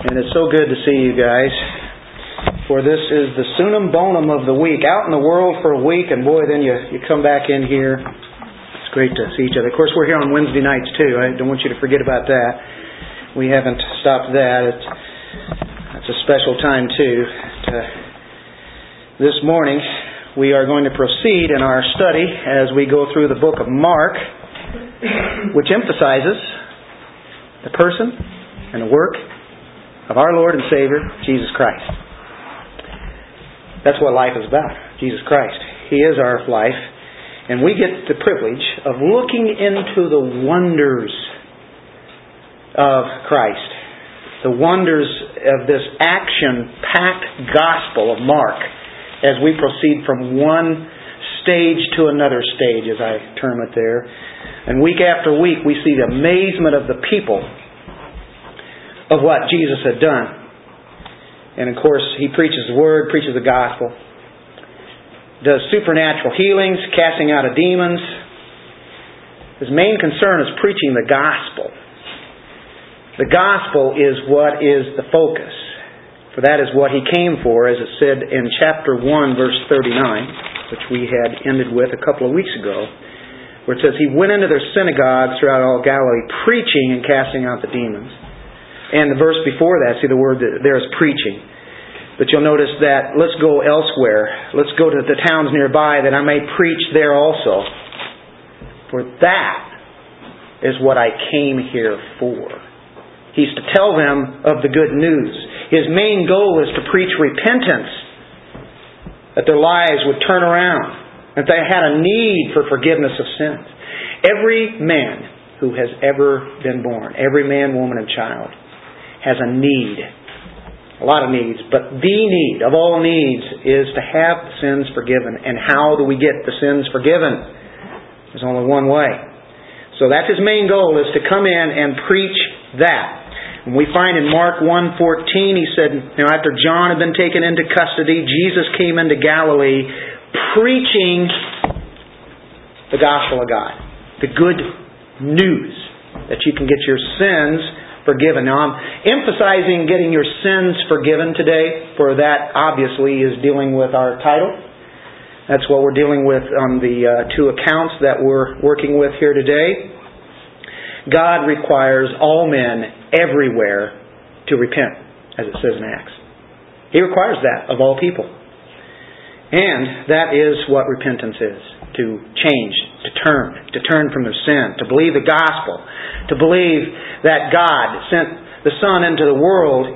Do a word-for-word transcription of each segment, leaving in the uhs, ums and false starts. And it's so good to see you guys. For this is the sunum bonum of the week. Out in the world for a week, and boy, then you, you come back in here. It's great to see each other. Of course, we're here on Wednesday nights, too. I don't want you to forget about that. We haven't stopped that. It's, it's a special time, too. To, this morning, we are going to proceed in our study as we go through the book of Mark, which emphasizes the person and the work of our Lord and Savior, Jesus Christ. That's what life is about, Jesus Christ. He is our life, and we get the privilege of looking into the wonders of Christ, the wonders of this action-packed gospel of Mark, as we proceed from one stage to another stage, as I term it there. And week after week, we see the amazement of the people of what Jesus had done. And of course, He preaches the Word, preaches the Gospel, does supernatural healings, casting out of demons. His main concern is preaching the Gospel. The Gospel is what is the focus. For that is what He came for, as it said in chapter one, verse thirty-nine, which we had ended with a couple of weeks ago, where it says, He went into their synagogues throughout all Galilee, preaching and casting out the demons. And the verse before that, see the word there is preaching. But you'll notice that let's go elsewhere. Let's go to the towns nearby that I may preach there also. For that is what I came here for. He's to tell them of the good news. His main goal is to preach repentance, that their lives would turn around, that they had a need for forgiveness of sins. Every man who has ever been born, every man, woman, and child, has a need, a lot of needs, but the need of all needs is to have the sins forgiven. And how do we get the sins forgiven? There's only one way. So that's His main goal, is to come in and preach that. And we find in Mark one fourteen, He said, now after John had been taken into custody, Jesus came into Galilee preaching the gospel of God, the good news that you can get your sins forgiven. Now, I'm emphasizing getting your sins forgiven today, for that obviously is dealing with our title. That's what we're dealing with on the uh, two accounts that we're working with here today. God requires all men everywhere to repent, as it says in Acts. He requires that of all people. And that is what repentance is, to change, to turn, to turn from their sin, to believe the gospel, to believe that God sent the Son into the world,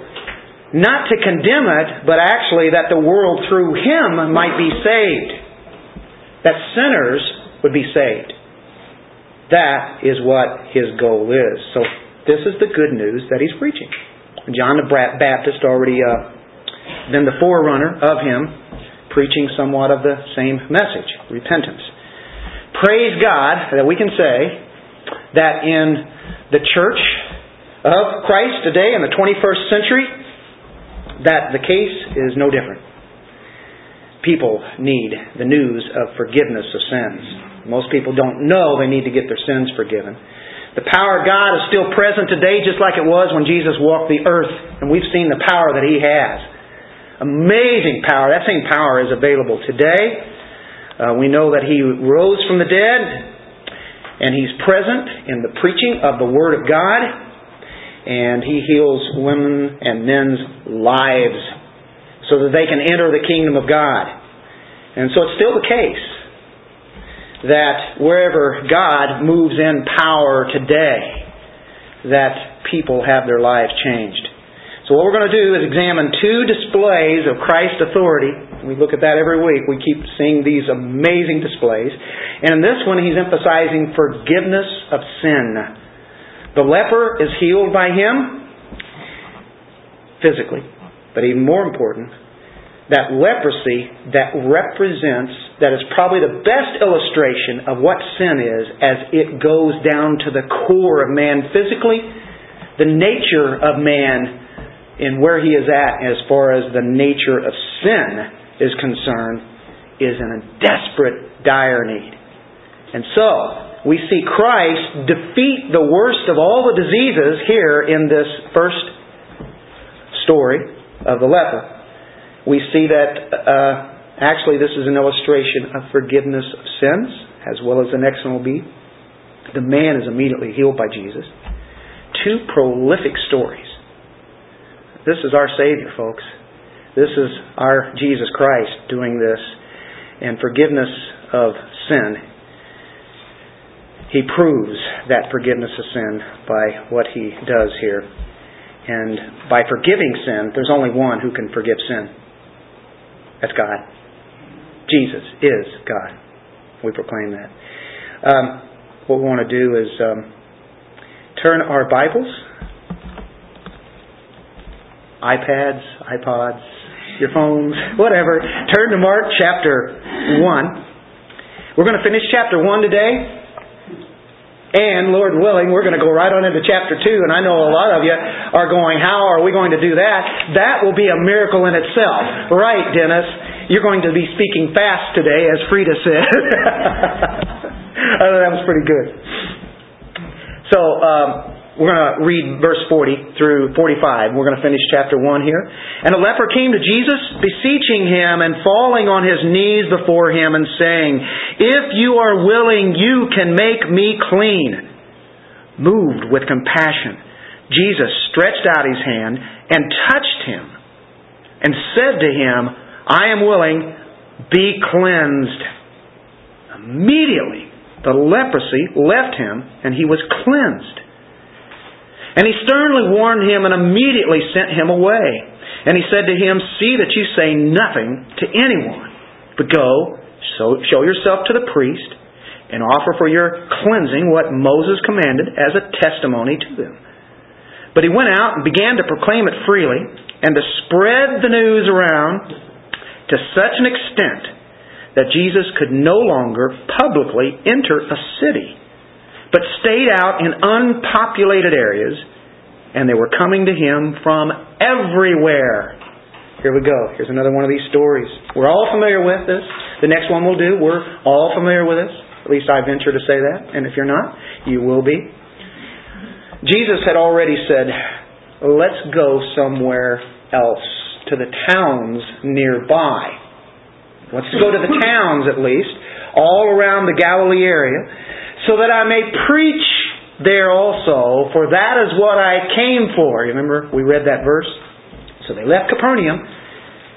not to condemn it, but actually that the world through Him might be saved, that sinners would be saved. That is what His goal is. So this is the good news that He's preaching. John the Baptist already uh, been the forerunner of Him, preaching somewhat of the same message, repentance. Praise God that we can say that in the church of Christ today, in the twenty-first century, that the case is no different. People need the news of forgiveness of sins. Most people don't know they need to get their sins forgiven. The power of God is still present today, just like it was when Jesus walked the earth, and we've seen the power that He has. Amazing power. That same power is available today. Uh, we know that He rose from the dead, and He's present in the preaching of the Word of God, and He heals women and men's lives so that they can enter the kingdom of God. And so it's still the case that wherever God moves in power today, that people have their lives changed. So what we're going to do is examine two displays of Christ's authority. We look at that every week. We keep seeing these amazing displays. And in this one, He's emphasizing forgiveness of sin. The leper is healed by Him physically. But even more important, that leprosy that represents, that is probably the best illustration of what sin is as it goes down to the core of man physically, the nature of man, and where he is at as far as the nature of sin is concerned, is in a desperate, dire need. And so, we see Christ defeat the worst of all the diseases here in this first story of the leper, we see that uh, actually this is an illustration of forgiveness of sins as well as an external being. The man is immediately healed by Jesus. Two prolific stories. This is our Savior, folks. This is our Jesus Christ doing this. And forgiveness of sin. He proves that forgiveness of sin by what He does here. And by forgiving sin, there's only one who can forgive sin. That's God. Jesus is God. We proclaim that. Um, what we want to do is um, turn our Bibles, iPads, iPods, your phones, whatever. Turn to Mark chapter one. We're going to finish chapter one today. And, Lord willing, we're going to go right on into chapter two. And I know a lot of you are going, how are we going to do that? That will be a miracle in itself. Right, Dennis? You're going to be speaking fast today, as Frida said. I thought that was pretty good. So, um, we're going to read verse forty through forty-five. We're going to finish chapter one here. And a leper came to Jesus, beseeching Him and falling on his knees before Him and saying, "If you are willing, you can make me clean." Moved with compassion, Jesus stretched out His hand and touched him and said to him, "I am willing, be cleansed." Immediately the leprosy left him and he was cleansed. And He sternly warned him and immediately sent him away. And He said to him, "See that you say nothing to anyone, but go, show yourself to the priest, and offer for your cleansing what Moses commanded as a testimony to them." But he went out and began to proclaim it freely and to spread the news around to such an extent that Jesus could no longer publicly enter a city, but stayed out in unpopulated areas, and they were coming to Him from everywhere. Here we go. Here's another one of these stories. We're all familiar with this. The next one we'll do, we're all familiar with this. At least I venture to say that. And if you're not, you will be. Jesus had already said, "Let's go somewhere else, to the towns nearby." Let's go to the towns, at least, all around the Galilee area, "so that I may preach there also, for that is what I came for." Remember, we read that verse? So they left Capernaum.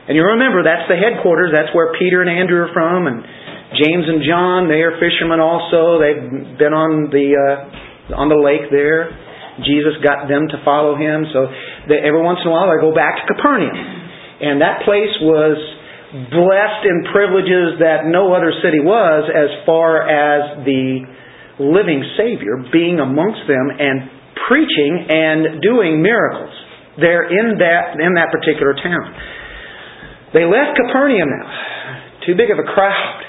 And you remember, that's the headquarters. That's where Peter and Andrew are from. And James and John, they are fishermen also. They've been on the uh, on the lake there. Jesus got them to follow Him. So they, every once in a while, they go back to Capernaum. And that place was blessed in privileges that no other city was, as far as the living Savior being amongst them and preaching and doing miracles there in that in that particular town. They left Capernaum now. Too big of a crowd.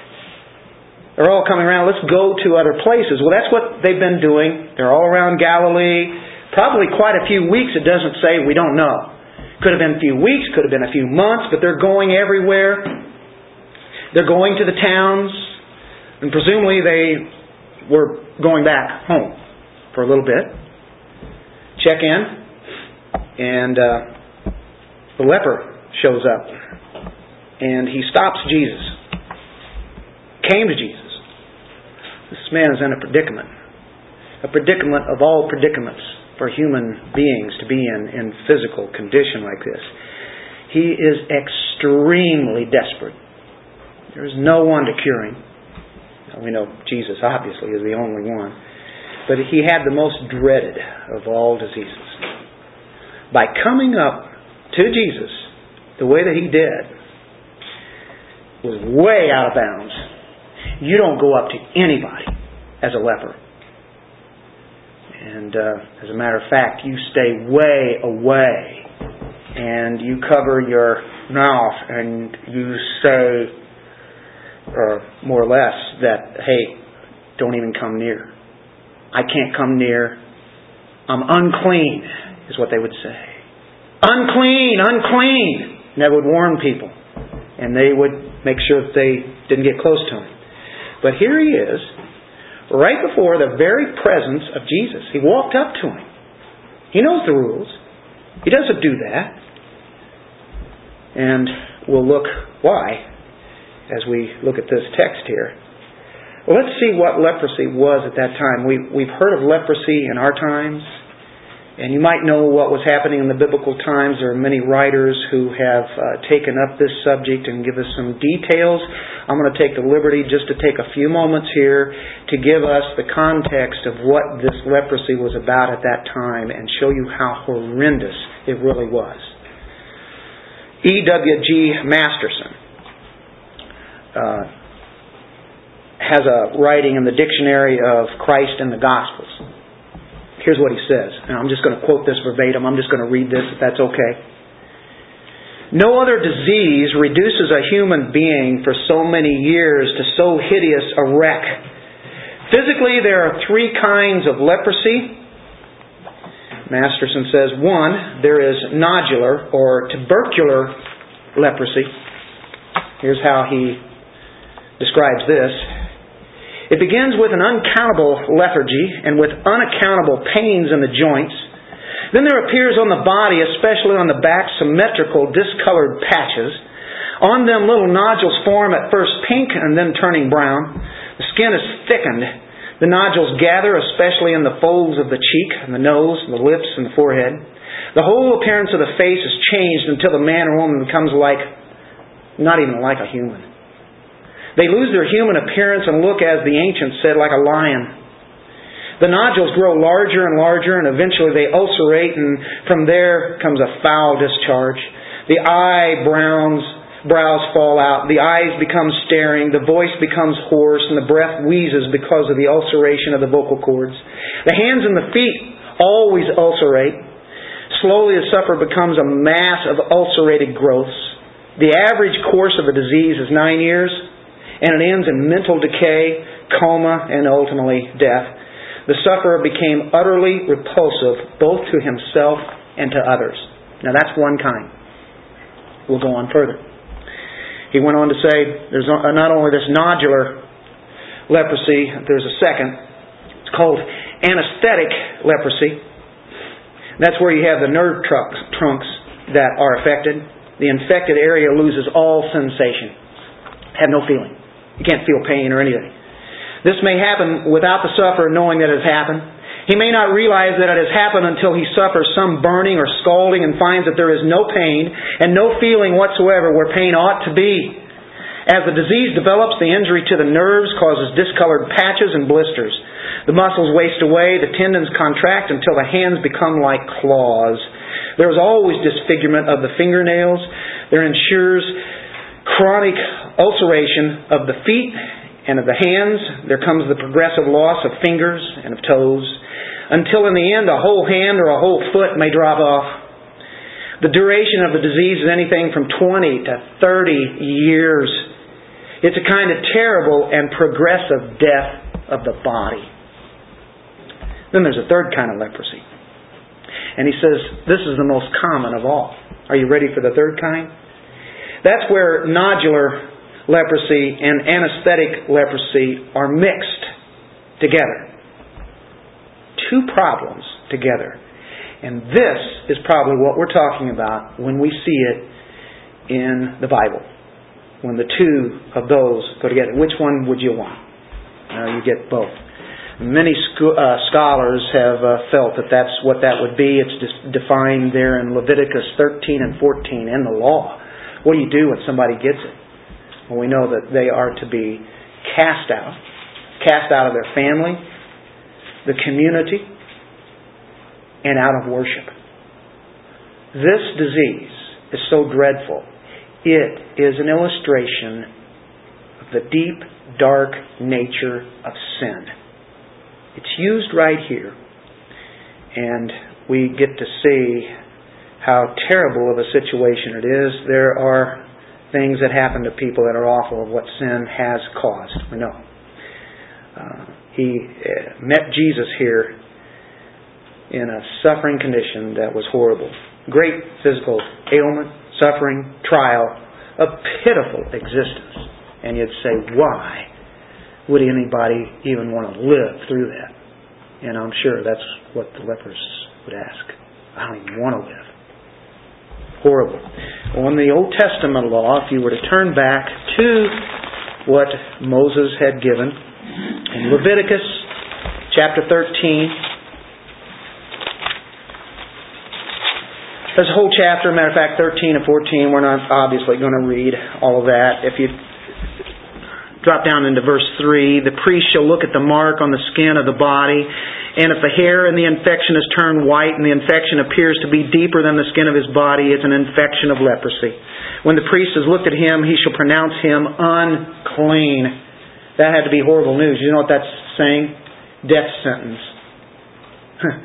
They're all coming around. Let's go to other places. Well, that's what they've been doing. They're all around Galilee. Probably quite a few weeks. It doesn't say. We don't know. Could have been a few weeks. Could have been a few months. But they're going everywhere. They're going to the towns. And presumably they We're going back home for a little bit. Check in. And uh, the leper shows up. And he stops Jesus. Came to Jesus. This man is in a predicament. A predicament of all predicaments for human beings to be in, in physical condition like this. He is extremely desperate. There is no one to cure him. We know Jesus, obviously, is the only one. But he had the most dreaded of all diseases. By coming up to Jesus the way that he did was way out of bounds. You don't go up to anybody as a leper. And uh, as a matter of fact, you stay way away. And you cover your mouth and you say, or more or less, that, "Hey, don't even come near. I can't come near. I'm unclean," is what they would say. "Unclean, unclean." And that would warn people. And they would make sure that they didn't get close to him. But here he is, right before the very presence of Jesus. He walked up to him. He knows the rules. He doesn't do that. and we'll look why as we look at this text here. Well, let's see what leprosy was at that time. We, we've heard of leprosy in our times, and you might know what was happening in the biblical times. There are many writers who have uh, taken up this subject and give us some details. I'm going to take the liberty just to take a few moments here to give us the context of what this leprosy was about at that time and show you how horrendous it really was. E W G. Masterson uh, has a writing in the Dictionary of Christ and the Gospels. Here's what he says, and I'm just going to quote this verbatim. I'm just going to read this, if that's okay. No other disease reduces a human being for so many years to so hideous a wreck. Physically, there are three kinds of leprosy. Masterson says, one, there is nodular or tubercular leprosy. Here's how he describes this. It begins with an uncountable lethargy and with unaccountable pains in the joints. Then there appears on the body, especially on the back, symmetrical discolored patches. On them little nodules form, at first pink and then turning brown. The skin is thickened. The nodules gather, especially in the folds of the cheek, and the nose, and the lips, and the forehead. The whole appearance of the face is changed until the man or woman becomes like, not even like a human. They lose their human appearance and look, as the ancients said, like a lion. The nodules grow larger and larger, and eventually they ulcerate, and from there comes a foul discharge. The eye browns, brows fall out, the eyes become staring, the voice becomes hoarse, and the breath wheezes because of the ulceration of the vocal cords. The hands and the feet always ulcerate. Slowly the sufferer becomes a mass of ulcerated growths. The average course of a disease is nine years, and it ends in mental decay, coma, and ultimately death. The sufferer became utterly repulsive both to himself and to others. Now that's one kind. We'll go on further. He went on to say, there's not only this nodular leprosy, there's a second. It's called anesthetic leprosy. That's where you have the nerve trunks that are affected. The infected area loses all sensation. Have no feeling. You can't feel pain or anything. This may happen without the sufferer knowing that it has happened. He may not realize that it has happened until he suffers some burning or scalding and finds that there is no pain and no feeling whatsoever where pain ought to be. As the disease develops, the injury to the nerves causes discolored patches and blisters. The muscles waste away, the tendons contract until the hands become like claws. There is always disfigurement of the fingernails. There ensures chronic ulceration of the feet and of the hands. There comes the progressive loss of fingers and of toes, until in the end a whole hand or a whole foot may drop off. The duration of the disease is anything from twenty to thirty years. It's a kind of terrible and progressive death of the body. Then there's a third kind of leprosy. And he says, this is the most common of all. Are you ready for the third kind? That's where nodular leprosy and anesthetic leprosy are mixed together. Two problems together. And this is probably what we're talking about when we see it in the Bible. When the two of those go together. Which one would you want? Uh, you get both. Many sco- uh, scholars have uh, felt that that's what that would be. It's just defined there in Leviticus thirteen and fourteen in the law. What do you do when somebody gets it? Well, we know that they are to be cast out. Cast out of their family, the community, and out of worship. This disease is so dreadful. It is an illustration of the deep, dark nature of sin. It's used right here, and we get to see how terrible of a situation it is. There are things that happen to people that are awful of what sin has caused. We know. Uh, he uh, met Jesus here in a suffering condition that was horrible. Great physical ailment, suffering, trial, a pitiful existence. And you'd say, why would anybody even want to live through that? And I'm sure that's what the lepers would ask. I don't even want to live. Horrible. on the Old Testament law, if you were to turn back to what Moses had given in Leviticus chapter thirteen. There's a whole chapter, matter of fact, thirteen and fourteen. We're not obviously going to read all of that. If you drop down into verse three, the priest shall look at the mark on the skin of the body, and if the hair in the infection is turned white and the infection appears to be deeper than the skin of his body, it's an infection of leprosy. When the priest has looked at him, he shall pronounce him unclean. That had to be horrible news. You know what that's saying? Death sentence. Huh.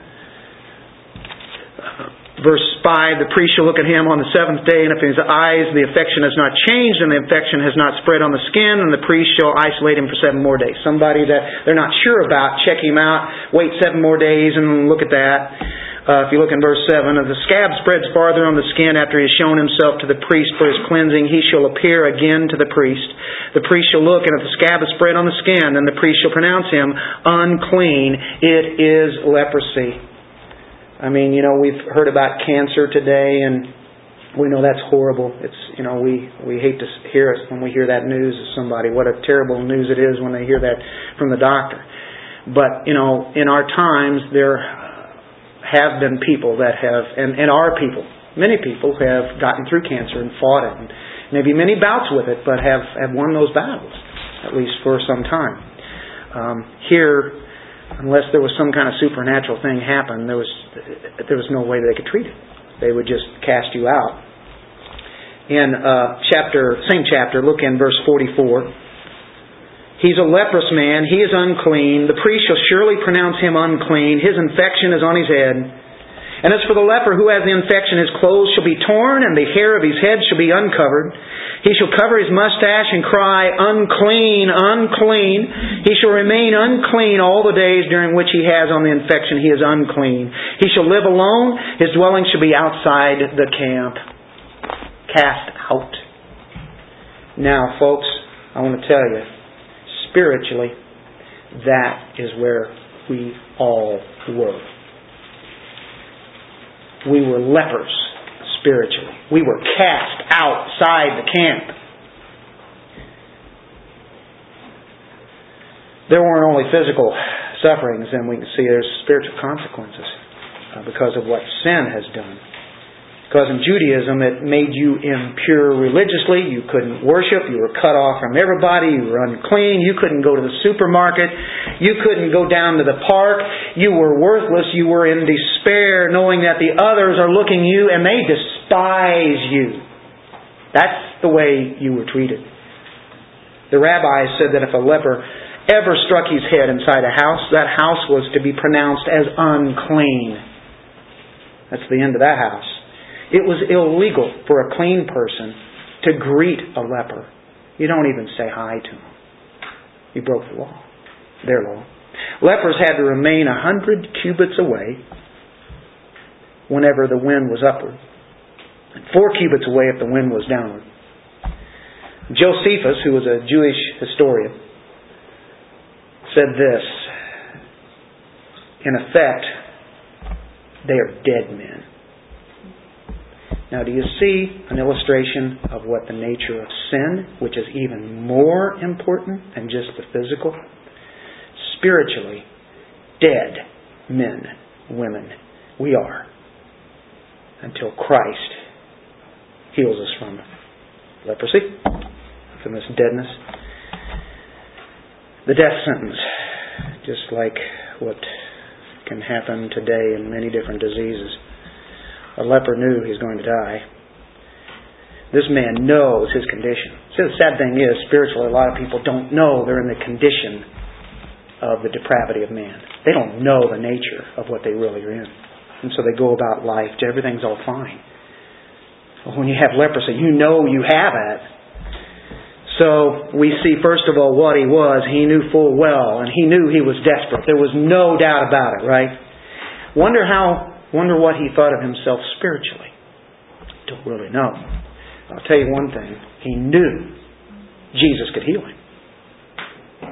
Verse five, the priest shall look at him on the seventh day, and if in his eyes the infection has not changed and the infection has not spread on the skin, and the priest shall isolate him for seven more days. Somebody that they're not sure about, check him out, wait seven more days and look at that. Uh, if you look in verse seven, if the scab spreads farther on the skin after he has shown himself to the priest for his cleansing, he shall appear again to the priest. The priest shall look, and if the scab is spread on the skin, then the priest shall pronounce him unclean. It is leprosy. I mean, you know, we've heard about cancer today, and we know that's horrible. It's, you know, we, we hate to hear it when we hear that news of somebody. What a terrible news it is when they hear that from the doctor. But, you know, in our times, there have been people that have, and, and are people, many people have gotten through cancer and fought it, and maybe many bouts with it, but have, have won those battles, at least for some time. Um, here, unless there was some kind of supernatural thing happen, there was there was no way they could treat it. They would just cast you out. In uh, chapter, same chapter, look in verse forty-four. He's a leprous man. He is unclean. The priest shall surely pronounce him unclean. His infection is on his head. And as for the leper who has the infection, his clothes shall be torn, and the hair of his head shall be uncovered. He shall cover his mustache and cry, unclean, unclean. He shall remain unclean all the days during which he has on the infection. He is unclean. He shall live alone. His dwelling shall be outside the camp. Cast out. Now, folks, I want to tell you, spiritually, that is where we all were. We were lepers spiritually. We were cast outside the camp. There weren't only physical sufferings, and we can see there's spiritual consequences because of what sin has done. Because in Judaism, it made you impure religiously. You couldn't worship. You were cut off from everybody. You were unclean. You couldn't go to the supermarket. You couldn't go down to the park. You were worthless. You were in despair, knowing that the others are looking at you and they despise you. That's the way you were treated. The rabbis said that if a leper ever struck his head inside a house, that house was to be pronounced as unclean. That's the end of that house. It was illegal for a clean person to greet a leper. You don't even say hi to him. You broke the law. Their law. Lepers had to remain a hundred cubits away whenever the wind was upward. And four cubits away if the wind was downward. Josephus, who was a Jewish historian, said this. In effect, they are dead men. Now, do you see an illustration of what the nature of sin, which is even more important than just the physical? Spiritually, dead men, women, we are. Until Christ heals us from leprosy, from this deadness. The death sentence, just like what can happen today in many different diseases. A leper knew he was going to die. This man knows his condition. See, the sad thing is, spiritually, a lot of people don't know they're in the condition of the depravity of man. They don't know the nature of what they really are in. And so they go about life, everything's all fine. But when you have leprosy, you know you have it. So we see, first of all, what he was. He knew full well, and he knew he was desperate. There was no doubt about it, right? Wonder how... Wonder what he thought of himself spiritually. Don't really know. I'll tell you one thing. He knew Jesus could heal him.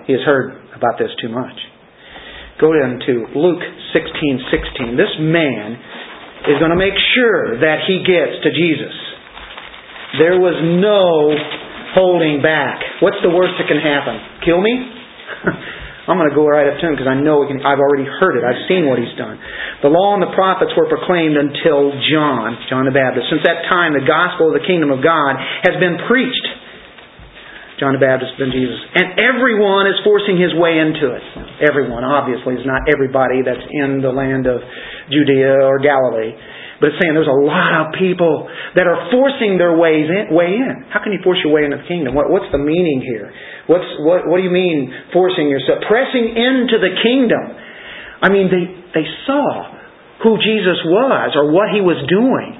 He has heard about this too much. Go into Luke sixteen sixteen. This man is going to make sure that he gets to Jesus. There was no holding back. What's the worst that can happen? Kill me? I'm going to go right up to him because I know he can, I've already heard it. I've seen what he's done. The law and the prophets were proclaimed until John, John the Baptist. Since that time, the gospel of the kingdom of God has been preached. John the Baptist has been Jesus. And everyone is forcing his way into it. Everyone, obviously, is not everybody that's in the land of Judea or Galilee. But it's saying there's a lot of people that are forcing their ways in, way in. How can you force your way into the kingdom? What, what's the meaning here? What's, what, what do you mean forcing yourself? Pressing into the kingdom. I mean, they, they saw who Jesus was or what He was doing.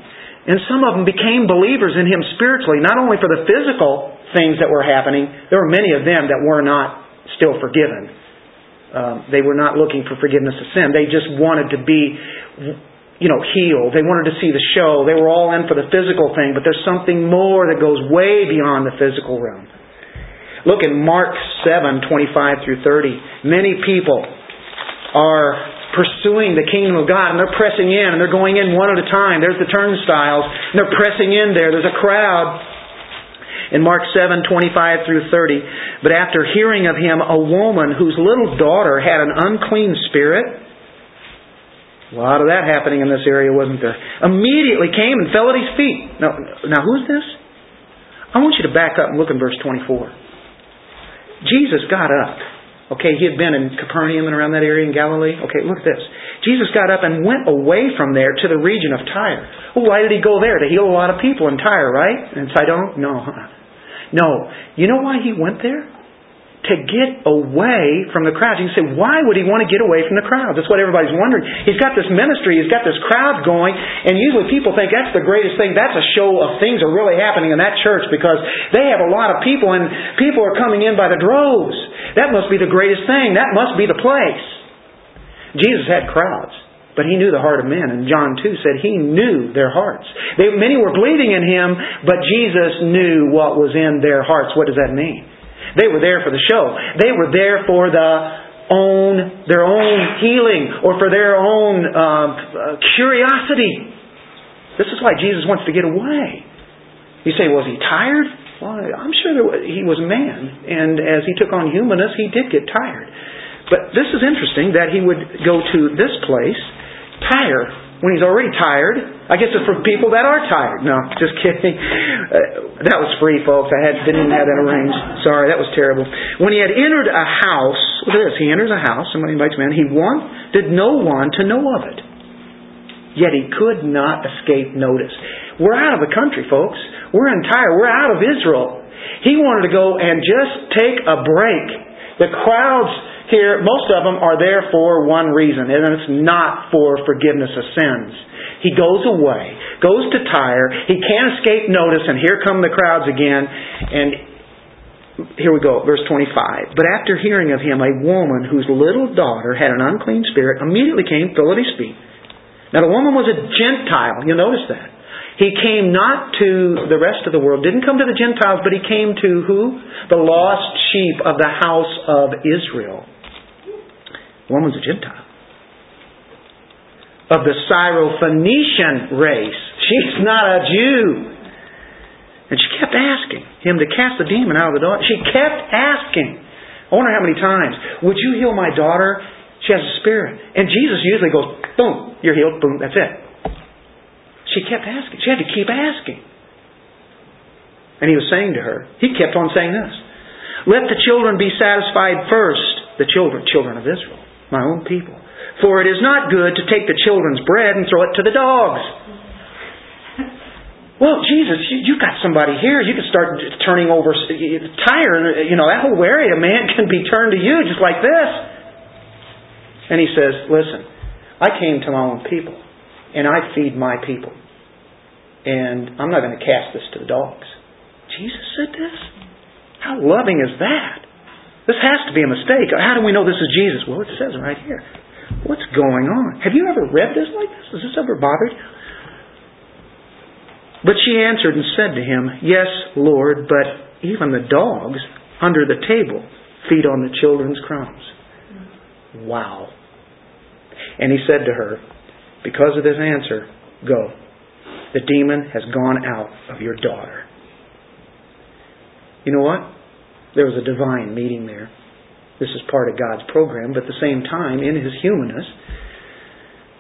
And some of them became believers in Him spiritually, not only for the physical things that were happening. There were many of them that were not still forgiven. Um, they were not looking for forgiveness of sin. They just wanted to be, you know, healed. They wanted to see the show. They were all in for the physical thing, but there's something more that goes way beyond the physical realm. Look in Mark seven, twenty-five through thirty. Many people are pursuing the kingdom of God, and they're pressing in, and they're going in one at a time. There's the turnstiles, and they're pressing in there. There's a crowd. In Mark seven, twenty-five through thirty, but after hearing of Him, a woman whose little daughter had an unclean spirit, a lot of that happening in this area, wasn't there? Immediately came and fell at His feet. Now, now who's this? I want you to back up and look in verse twenty-four. Jesus got up. Okay, He had been in Capernaum and around that area in Galilee. Okay, look at this. Jesus got up and went away from there to the region of Tyre. Well, why did He go there? To heal a lot of people in Tyre, right? And Sidon? No. No. You know why He went there? To get away from the crowd. You can say, why would He want to get away from the crowd? That's what everybody's wondering. He's got this ministry. He's got this crowd going. And usually people think that's the greatest thing. That's a show of things are really happening in that church because they have a lot of people and people are coming in by the droves. That must be the greatest thing. That must be the place. Jesus had crowds, but He knew the heart of men. And John two said He knew their hearts. They, many were believing in Him, but Jesus knew what was in their hearts. What does that mean? They were there for the show. They were there for the own, their own healing or for their own uh, curiosity. This is why Jesus wants to get away. You say, was He tired? Well, I'm sure there was, He was a man, and as He took on humanness, He did get tired. But this is interesting that He would go to this place, Tyre, when He's already tired. I guess it's for people that are tired. No, just kidding. Uh, that was free, folks. I had, didn't even have that arranged. Sorry, that was terrible. When He had entered a house, look at this, He enters a house, somebody invites him in, He wanted no one to know of it. Yet He could not escape notice. We're out of the country, folks. We're in Tyre. We're out of Israel. He wanted to go and just take a break. The crowds here, most of them are there for one reason, and it's not for forgiveness of sins. He goes away, goes to Tyre. He can't escape notice, and here come the crowds again. And here we go, verse twenty-five. But after hearing of Him, a woman whose little daughter had an unclean spirit immediately came, fell at His feet. Now, the woman was a Gentile. You'll notice that. He came not to the rest of the world. Didn't come to the Gentiles, but He came to who? The lost sheep of the house of Israel. The woman's a Gentile. Of the Syrophoenician race. She's not a Jew. And she kept asking Him to cast the demon out of the daughter. She kept asking. I wonder how many times. Would You heal my daughter? She has a spirit. And Jesus usually goes, boom, you're healed, boom, that's it. She kept asking. She had to keep asking. And He was saying to her, He kept on saying this, let the children be satisfied first, the children, children of Israel, my own people. For it is not good to take the children's bread and throw it to the dogs. Well, Jesus, you, you've got somebody here. You can start turning over Tyre. You know, that whole area, man, can be turned to you just like this. And He says, listen, I came to my own people. And I feed my people. And I'm not going to cast this to the dogs. Jesus said this? How loving is that? This has to be a mistake. How do we know this is Jesus? Well, it says right here. What's going on? Have you ever read this like this? Has this ever bothered you? But she answered and said to Him, yes, Lord, but even the dogs under the table feed on the children's crumbs. Wow. And He said to her, because of this answer, go. The demon has gone out of your daughter. You know what? There was a divine meeting there. This is part of God's program, but at the same time, in His humanness,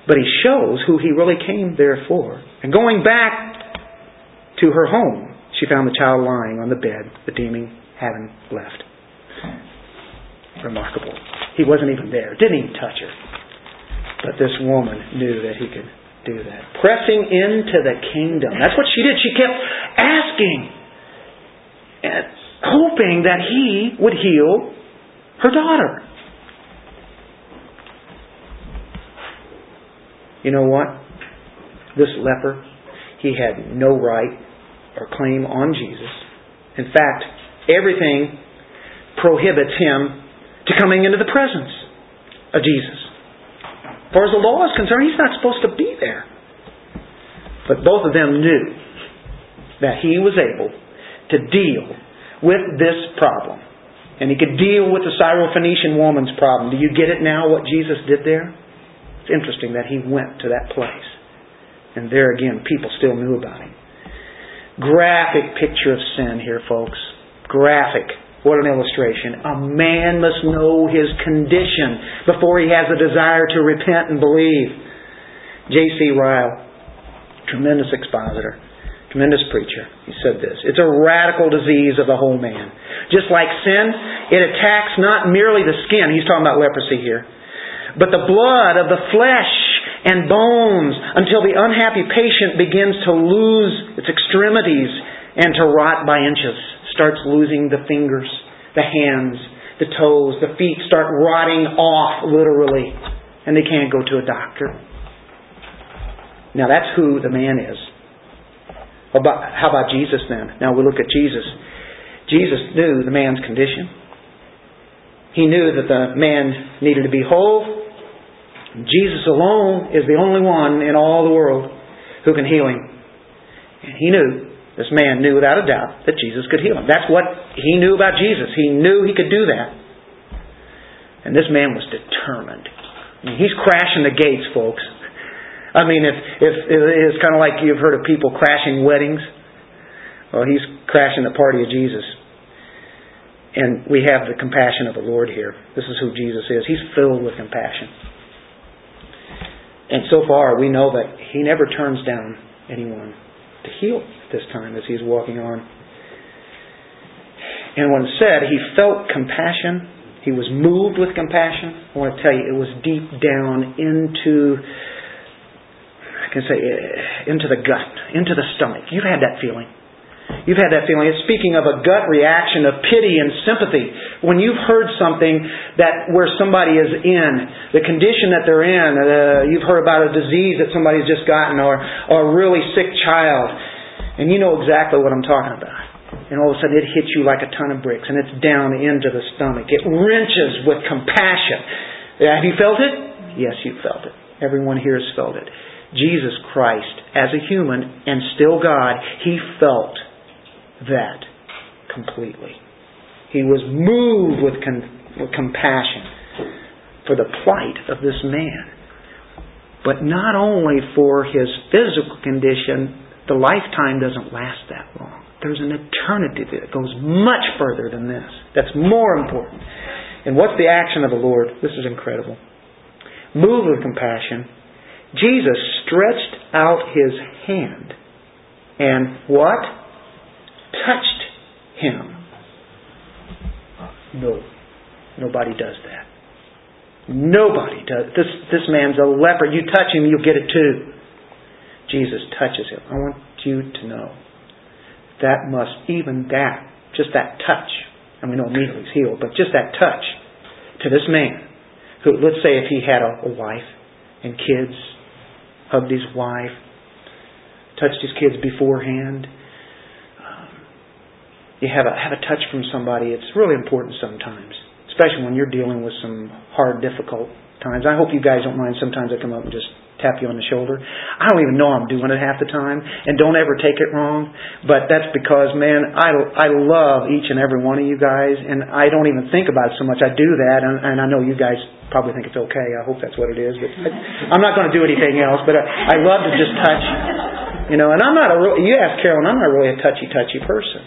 but He shows who He really came there for. And going back to her home, she found the child lying on the bed, the demon hadn't left. Remarkable. He wasn't even there. Didn't even touch her. But this woman knew that He could do that. Pressing into the kingdom. That's what she did. She kept asking and hoping that He would heal her daughter. You know what? This leper, he had no right or claim on Jesus. In fact, everything prohibits him to coming into the presence of Jesus. As far as the law is concerned, he's not supposed to be there. But both of them knew that He was able to deal with this problem. And He could deal with the Syrophoenician woman's problem. Do you get it now, what Jesus did there? It's interesting that He went to that place. And there again, people still knew about Him. Graphic picture of sin here, folks. Graphic. What an illustration. A man must know his condition before he has a desire to repent and believe. J C Ryle, tremendous expositor, tremendous preacher, he said this: it's a radical disease of the whole man. Just like sin, it attacks not merely the skin, he's talking about leprosy here, but the blood of the flesh and bones until the unhappy patient begins to lose its extremities and to rot by inches. Starts losing the fingers, the hands, the toes, the feet start rotting off literally, and they can't go to a doctor. Now that's who the man is. About, how about Jesus then? Now we look at Jesus. Jesus knew the man's condition. He knew that the man needed to be whole. Jesus alone is the only one in all the world who can heal him. And he knew. This man knew without a doubt that Jesus could heal him. That's what he knew about Jesus. He knew he could do that. And this man was determined. I mean, he's crashing the gates, folks. I mean, if, if it's kind of like you've heard of people crashing weddings. Well, he's crashing the party of Jesus. And we have the compassion of the Lord here. This is who Jesus is. He's filled with compassion. And so far, we know that He never turns down anyone to heal this time as He's walking on. And when said He felt compassion, He was moved with compassion. I want to tell you, it was deep down into, I can say, into the gut, into the stomach. You've had that feeling. You've had that feeling. It's speaking of a gut reaction of pity and sympathy. When you've heard something that where somebody is in, the condition that they're in, uh, you've heard about a disease that somebody's just gotten or, or a really sick child. And you know exactly what I'm talking about. And all of a sudden it hits you like a ton of bricks and it's down into the stomach. It wrenches with compassion. Have you felt it? Yes, you've felt it. Everyone here has felt it. Jesus Christ, as a human and still God, He felt that completely. He was moved with, com- with compassion for the plight of this man. But not only for his physical condition. The lifetime doesn't last that long. There's an eternity that goes much further than this. That's more important. And what's the action of the Lord? This is incredible. Moved with compassion, Jesus stretched out His hand and what? Touched him. No. Nobody does that. Nobody does. This, this man's a leper. You touch him, you'll get it too. Jesus touches him. I want you to know that must, even that, just that touch, and we know immediately he's healed, but just that touch to this man, who, let's say if he had a, a wife and kids, hugged his wife, touched his kids beforehand, um, you have a, have a touch from somebody. It's really important sometimes, especially when you're dealing with some hard, difficult times. I hope you guys don't mind. Sometimes I come up and just tap you on the shoulder. I don't even know I'm doing it half the time, and don't ever take it wrong, but that's because, man, I, I love each and every one of you guys, and I don't even think about it so much. I do that, and, and I know you guys probably think it's okay. I hope that's what it is, but I, I'm not going to do anything else, but I, I love to just touch, you know, and I'm not a real, you ask Carolyn, I'm not really a touchy-touchy person,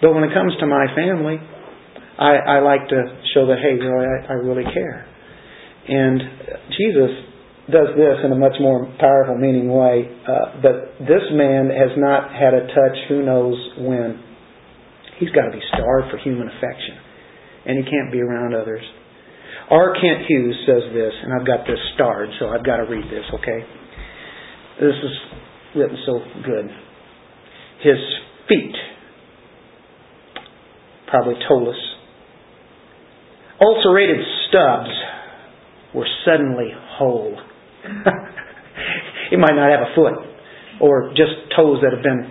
But when it comes to my family, I, I like to show that, hey, really, I, I really care. And Jesus does this in a much more powerful, meaning way. Uh, but this man has not had a touch who knows when. He's got to be starved for human affection. And he can't be around others. R. Kent Hughes says this, and I've got this starred, so I've got to read this, okay? This is written so good. His feet probably told us. Ulcerated stubs were suddenly whole. He might not have a foot, or just toes that have been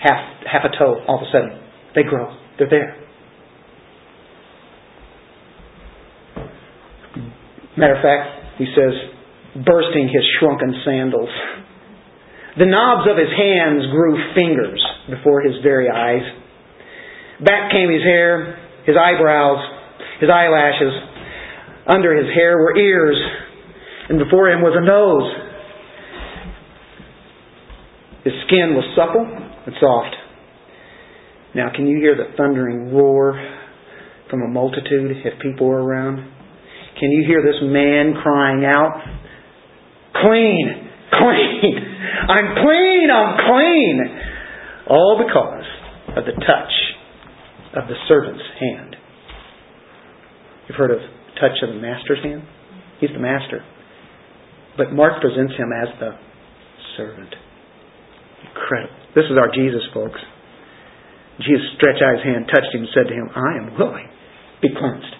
half half a toe. All of a sudden, they grow. They're there. Matter of fact, he says, bursting his shrunken sandals. The knobs of his hands grew fingers before his very eyes. Back came his hair, his eyebrows, his eyelashes. Under his hair were ears, and before him was a nose. His skin was supple and soft. Now, can you hear the thundering roar from a multitude if people were around? Can you hear this man crying out, clean, clean, I'm clean, I'm clean. All because of the touch of the servant's hand. You've heard of touch of the master's hand? He's the master. But Mark presents him as the servant. Incredible. This is our Jesus, folks. Jesus stretched out his hand, touched him, and said to him, I am willing. Be cleansed.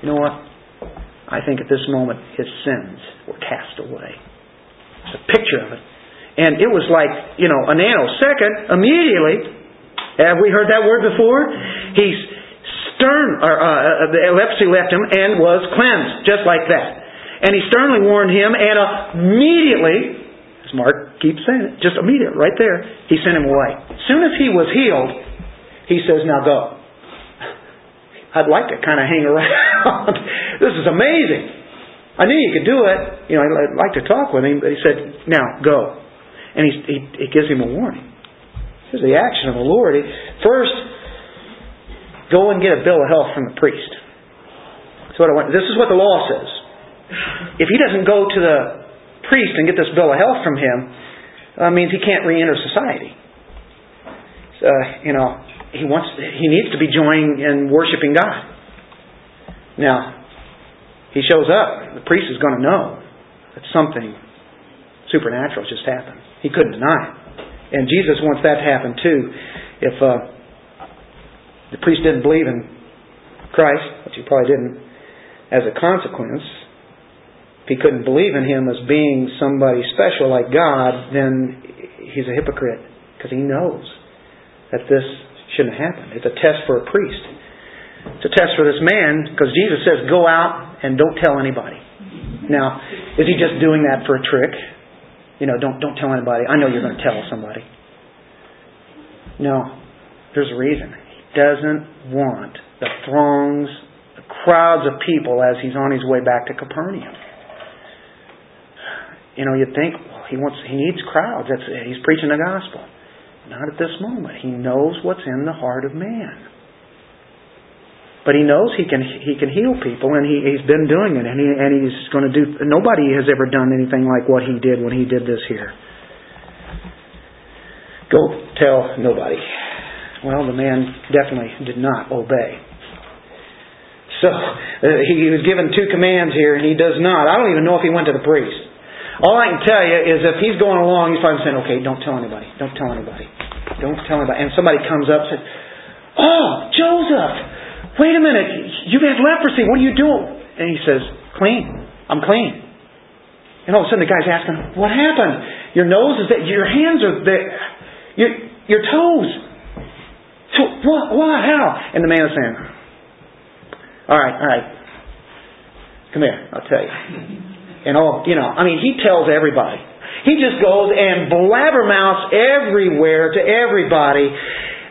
You know what? I think at this moment his sins were cast away. It's a picture of it. And it was like, you know, a nanosecond, immediately. Have we heard that word before? He's stern, or, uh, the leprosy left him and was cleansed, just like that. And he sternly warned him, and immediately, as Mark keeps saying it, just immediately, right there, he sent him away. As soon as he was healed, he says, now go. I'd like to kind of hang around. This is amazing. I knew you could do it. You know, I'd like to talk with him. But he said, now, go. And he, he, he gives him a warning. This is the action of the Lord. First, go and get a bill of health from the priest. So what I want, this is what the law says. If he doesn't go to the priest and get this bill of health from him, that means he can't re-enter society. So, you know, he wants, he needs to be joined in worshiping God. Now, he shows up. The priest is going to know that something supernatural has just happened. He couldn't deny it. And Jesus wants that to happen too. If uh, the priest didn't believe in Christ, which he probably didn't, as a consequence, if he couldn't believe in Him as being somebody special like God, then he's a hypocrite because he knows that this shouldn't happen. It's a test for a priest. It's a test for this man because Jesus says, go out and don't tell anybody. Now, is he just doing that for a trick? You know, don't don't tell anybody. I know you're going to tell somebody. No, there's a reason. He doesn't want the throngs, the crowds of people as he's on his way back to Capernaum. You know, you'd think, well, he wants, he needs crowds. That's, he's preaching the gospel. Not at this moment. He knows what's in the heart of man. But he knows he can he can heal people, and he, he's been doing it, and, he, and he's going to do. Nobody has ever done anything like what he did when he did this here. Go tell nobody. Well, the man definitely did not obey. So uh, he was given two commands here, and he does not. I don't even know if he went to the priest. All I can tell you is if he's going along, he's probably saying, okay, don't tell anybody. Don't tell anybody. Don't tell anybody. And somebody comes up and says, oh, Joseph! Wait a minute, you've had leprosy, what are you doing? And he says, clean, I'm clean. And all of a sudden the guy's asking, what happened? Your nose is there, your hands are there, your, your toes. So, what, what, how? And the man is saying, alright, alright, come here, I'll tell you. And all, you know, I mean, he tells everybody. He just goes and blabbermouths everywhere to everybody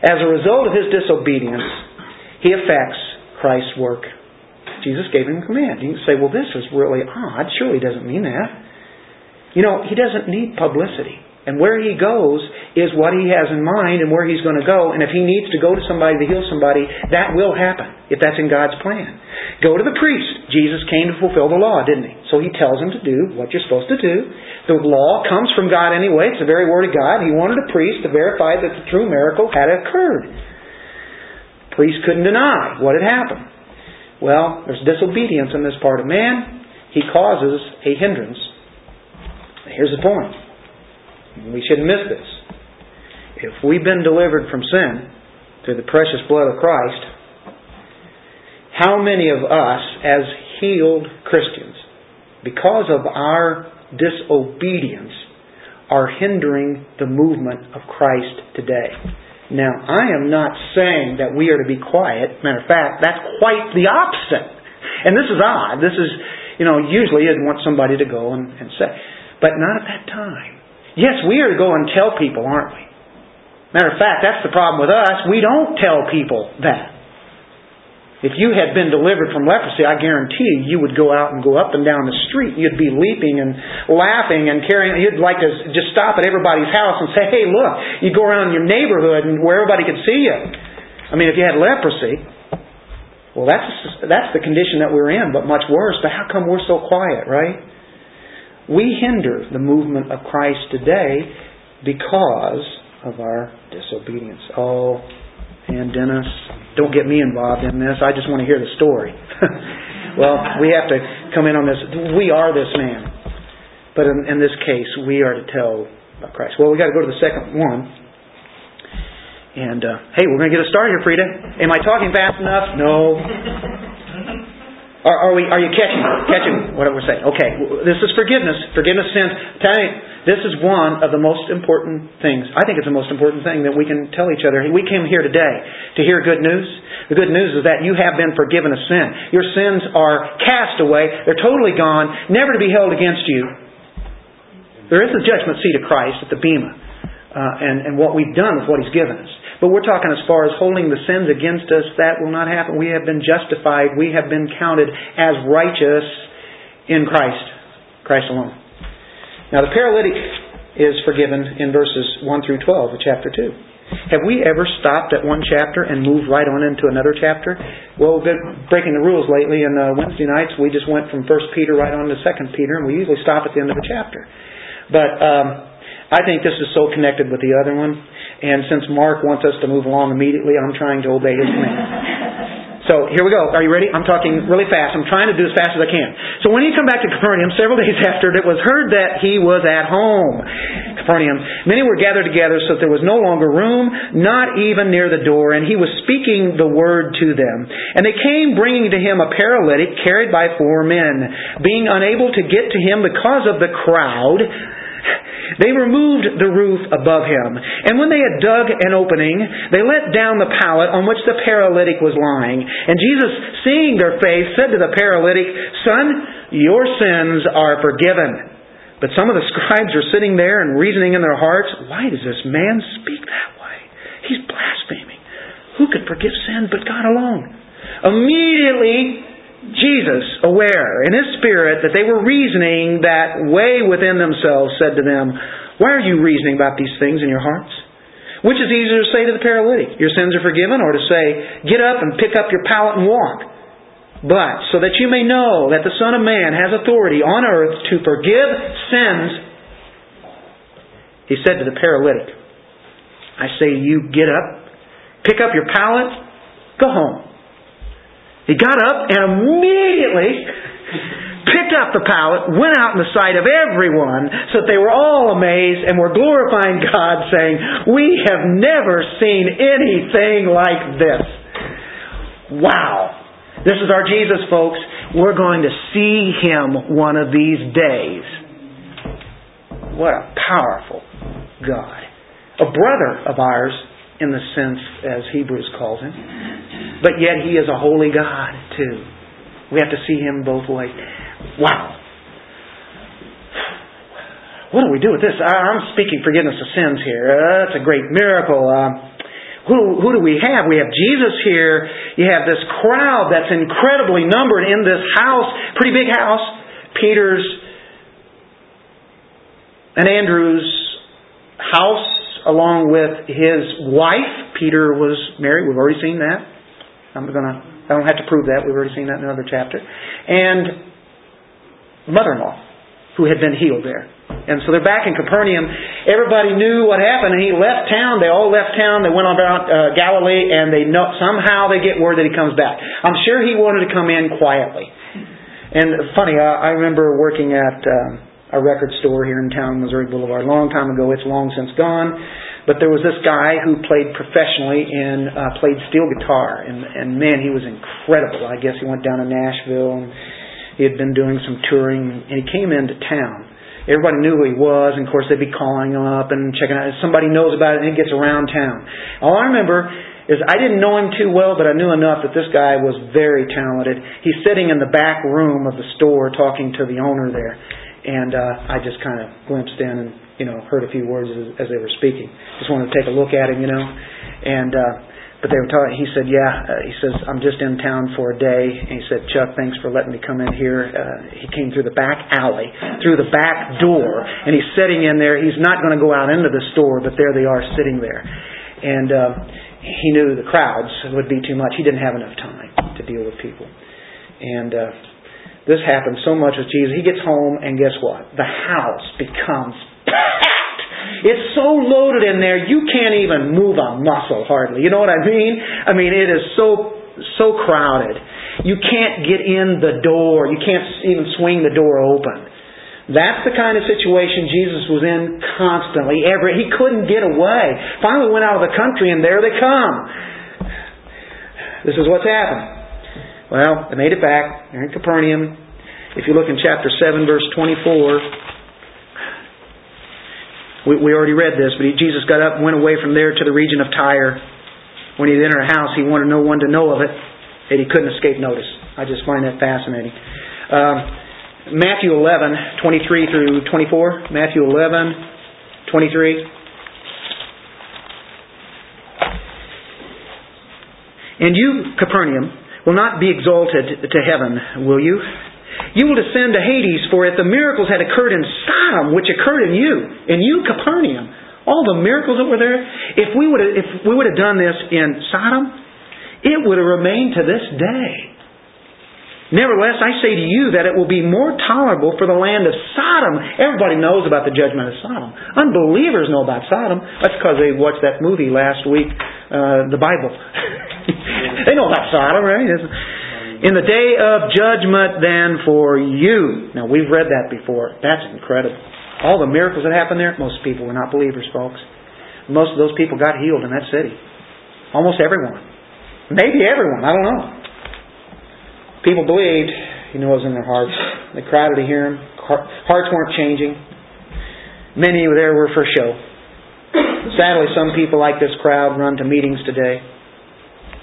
as a result of his disobedience. He affects Christ's work. Jesus gave him a command. You can say, well, this is really odd. Surely he doesn't mean that. You know, he doesn't need publicity. And where he goes is what he has in mind and where he's going to go. And if he needs to go to somebody to heal somebody, that will happen if that's in God's plan. Go to the priest. Jesus came to fulfill the law, didn't he? So he tells him to do what you're supposed to do. The law comes from God anyway. It's the very Word of God. He wanted a priest to verify that the true miracle had occurred. The priest couldn't deny what had happened. Well, there's disobedience in this part of man. He causes a hindrance. Here's the point. We shouldn't miss this. If we've been delivered from sin through the precious blood of Christ, how many of us as healed Christians, because of our disobedience, are hindering the movement of Christ today? Now, I am not saying that we are to be quiet. Matter of fact, that's quite the opposite. And this is odd. This is, you know, usually I'd want somebody to go and, and say, but not at that time. Yes, we are to go and tell people, aren't we? Matter of fact, that's the problem with us. We don't tell people that. If you had been delivered from leprosy, I guarantee you, you would go out and go up and down the street. You'd be leaping and laughing and carrying. You'd like to just stop at everybody's house and say, hey, look. You go around your neighborhood and where everybody could see you. I mean, if you had leprosy, well, that's that's the condition that we're in, but much worse. But how come we're so quiet, right? We hinder the movement of Christ today because of our disobedience. Oh, and Dennis, don't get me involved in this. I just want to hear the story. Well, we have to come in on this. We are this man. But in, in this case, we are to tell about Christ. Well, we've got to go to the second one. And, uh, hey, we're going to get a start here, Frida. Am I talking fast enough? No. Are, are we? Are you catching? Catching what we're saying? Okay, this is forgiveness. Forgiveness sins. This is one of the most important things. I think it's the most important thing that we can tell each other. We came here today to hear good news. The good news is that you have been forgiven of sin. Your sins are cast away. They're totally gone, never to be held against you. There is a judgment seat of Christ at the Bema, uh, and and what we've done with what He's given us. But we're talking as far as holding the sins against us. That will not happen. We have been justified. We have been counted as righteous in Christ. Christ alone. Now the paralytic is forgiven in verses one through twelve of chapter two. Have we ever stopped at one chapter and moved right on into another chapter? Well, we've been breaking the rules lately, and uh, Wednesday nights we just went from First Peter right on to Second Peter, and we usually stop at the end of a chapter. But um, I think this is so connected with the other one. And since Mark wants us to move along immediately, I'm trying to obey his command. So here we go. Are you ready? I'm talking really fast. I'm trying to do as fast as I can. So when he came back to Capernaum several days after, it was heard that he was at home. Capernaum. Many were gathered together so that there was no longer room, not even near the door. And he was speaking the word to them. And they came bringing to him a paralytic carried by four men. Being unable to get to him because of the crowd, they removed the roof above him. And when they had dug an opening, they let down the pallet on which the paralytic was lying. And Jesus, seeing their faith, said to the paralytic, Son, your sins are forgiven. But some of the scribes were sitting there and reasoning in their hearts, Why does this man speak that way? He's blaspheming. Who could forgive sin but God alone? Immediately, Jesus, aware in His Spirit that they were reasoning that way within themselves, said to them, Why are you reasoning about these things in your hearts? Which is easier to say to the paralytic, Your sins are forgiven, or to say, Get up and pick up your pallet and walk? But, so that you may know that the Son of Man has authority on earth to forgive sins, He said to the paralytic, I say to you, get up, pick up your pallet, go home. He got up and immediately picked up the pallet, went out in the sight of everyone, so that they were all amazed and were glorifying God, saying, We have never seen anything like this. Wow. This is our Jesus, folks. We're going to see Him one of these days. What a powerful God. A brother of ours, in the sense as Hebrews calls Him. But yet He is a holy God too. We have to see Him both ways. Wow. What do we do with this? I'm speaking forgiveness of sins here. Uh, that's a great miracle. Uh, who, who do we have? We have Jesus here. You have this crowd that's incredibly numbered in this house. Pretty big house. Peter's and Andrew's house along with his wife. Peter was married. We've already seen that. I'm gonna, I don't have to prove that. We've already seen that in another chapter. And mother-in-law, who had been healed there. And so they're back in Capernaum. Everybody knew what happened, and he left town. They all left town. They went about uh, Galilee, and they know, somehow they get word that he comes back. I'm sure he wanted to come in quietly. And funny, I, I remember working at uh, a record store here in town, Missouri Boulevard, a long time ago. It's long since gone. But there was this guy who played professionally and uh, played steel guitar. And, and man, he was incredible. I guess he went down to Nashville, and he had been doing some touring. And he came into town. Everybody knew who he was, and of course they'd be calling him up and checking out. Somebody knows about it, and he gets around town. All I remember is I didn't know him too well, but I knew enough that this guy was very talented. He's sitting in the back room of the store talking to the owner there. And uh, I just kind of glimpsed in and you know heard a few words as, as they were speaking. Just wanted to take a look at him, you know. And uh, but they were talking. He said, "Yeah," uh, he says, "I'm just in town for a day." And he said, "Chuck, thanks for letting me come in here." Uh, he came through the back alley, through the back door, and he's sitting in there. He's not going to go out into the store, but there they are sitting there. And uh, he knew the crowds would be too much. He didn't have enough time to deal with people. And uh, this happens so much with Jesus. He gets home, and guess what? The house becomes packed. It's so loaded in there, you can't even move a muscle hardly. You know what I mean? I mean, it is so so crowded. You can't get in the door. You can't even swing the door open. That's the kind of situation Jesus was in constantly. Every, he couldn't get away. Finally went out of the country, and there they come. This is what's happened. Well, they made it back. They're in Capernaum. If you look in chapter seven, verse twenty-four... We we already read this, but he, Jesus got up and went away from there to the region of Tyre. When he entered a house, he wanted no one to know of it, and he couldn't escape notice. I just find that fascinating. Um, Matthew eleven, twenty-three through twenty-four. Matthew eleven, twenty-three. "And you, Capernaum, will not be exalted to heaven, will you? You will descend to Hades, for if the miracles had occurred in Sodom, which occurred in you, in you, Capernaum, all the miracles that were there, if we would have, if we would have done this in Sodom, it would have remained to this day. Nevertheless, I say to you that it will be more tolerable for the land of Sodom." Everybody knows about the judgment of Sodom. Unbelievers know about Sodom. That's because they watched that movie last week, uh, the Bible. They know about Sodom, right? It's, "In the day of judgment then for you." Now, we've read that before. That's incredible. All the miracles that happened there, most people were not believers, folks. Most of those people got healed in that city. Almost everyone. Maybe everyone. I don't know. People believed. You know what was in their hearts. They crowded to hear him. Hearts weren't changing. Many there were for show. Sadly, some people like this crowd run to meetings today.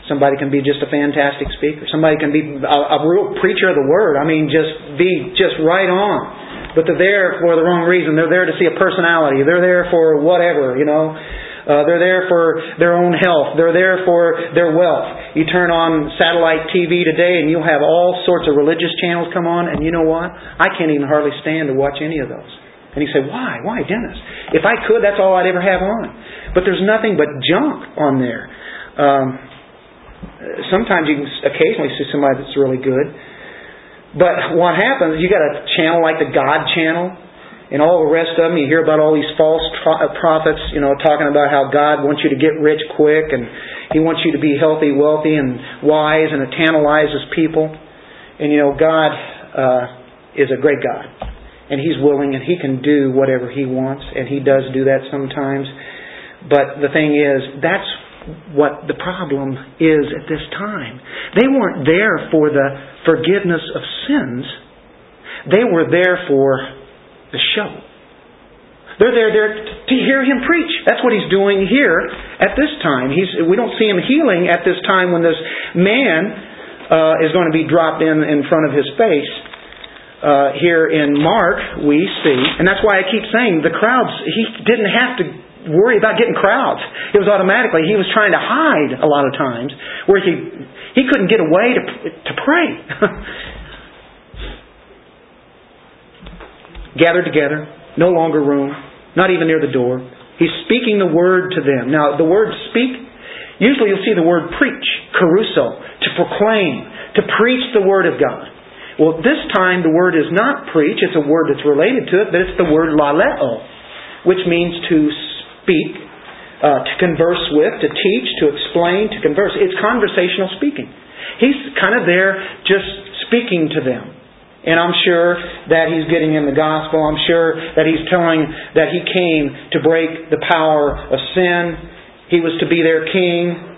Somebody can be just a fantastic speaker. Somebody can be a, a real preacher of the Word. I mean, just be just right on. But they're there for the wrong reason. They're there to see a personality. They're there for whatever, you know. Uh, they're there for their own health. They're there for their wealth. You turn on satellite T V today and you'll have all sorts of religious channels come on. And you know what? I can't even hardly stand to watch any of those. And you say, why? Why, Dennis? If I could, that's all I'd ever have on. But there's nothing but junk on there. Um... Sometimes you can occasionally see somebody that's really good. But what happens, you got a channel like the God channel, and all the rest of them, you hear about all these false tro- prophets, you know, talking about how God wants you to get rich quick, and He wants you to be healthy, wealthy, and wise, and it tantalizes people. And, you know, God uh, is a great God. And He's willing, and He can do whatever He wants, and He does do that sometimes. But the thing is, that's what the problem is at this time. They weren't there for the forgiveness of sins. They were there for the show. They're there, there to hear Him preach. That's what He's doing here at this time. He's, we don't see Him healing at this time when this man uh, is going to be dropped in in front of His face. Uh, here in Mark, we see, and that's why I keep saying the crowds, He didn't have to worry about getting crowds. It was automatically. He was trying to hide a lot of times where he he couldn't get away to to pray. Gathered together, no longer room, not even near the door. He's speaking the word to them. Now, the word speak, usually you'll see the word preach, caruso, to proclaim, to preach the word of God. Well, this time the word is not preach, it's a word that's related to it, but it's the word laleo, which means to speak, uh, to converse with, to teach, to explain, to converse. It's conversational speaking. He's kind of there just speaking to them. And I'm sure that he's getting in the gospel. I'm sure that he's telling that he came to break the power of sin. He was to be their king.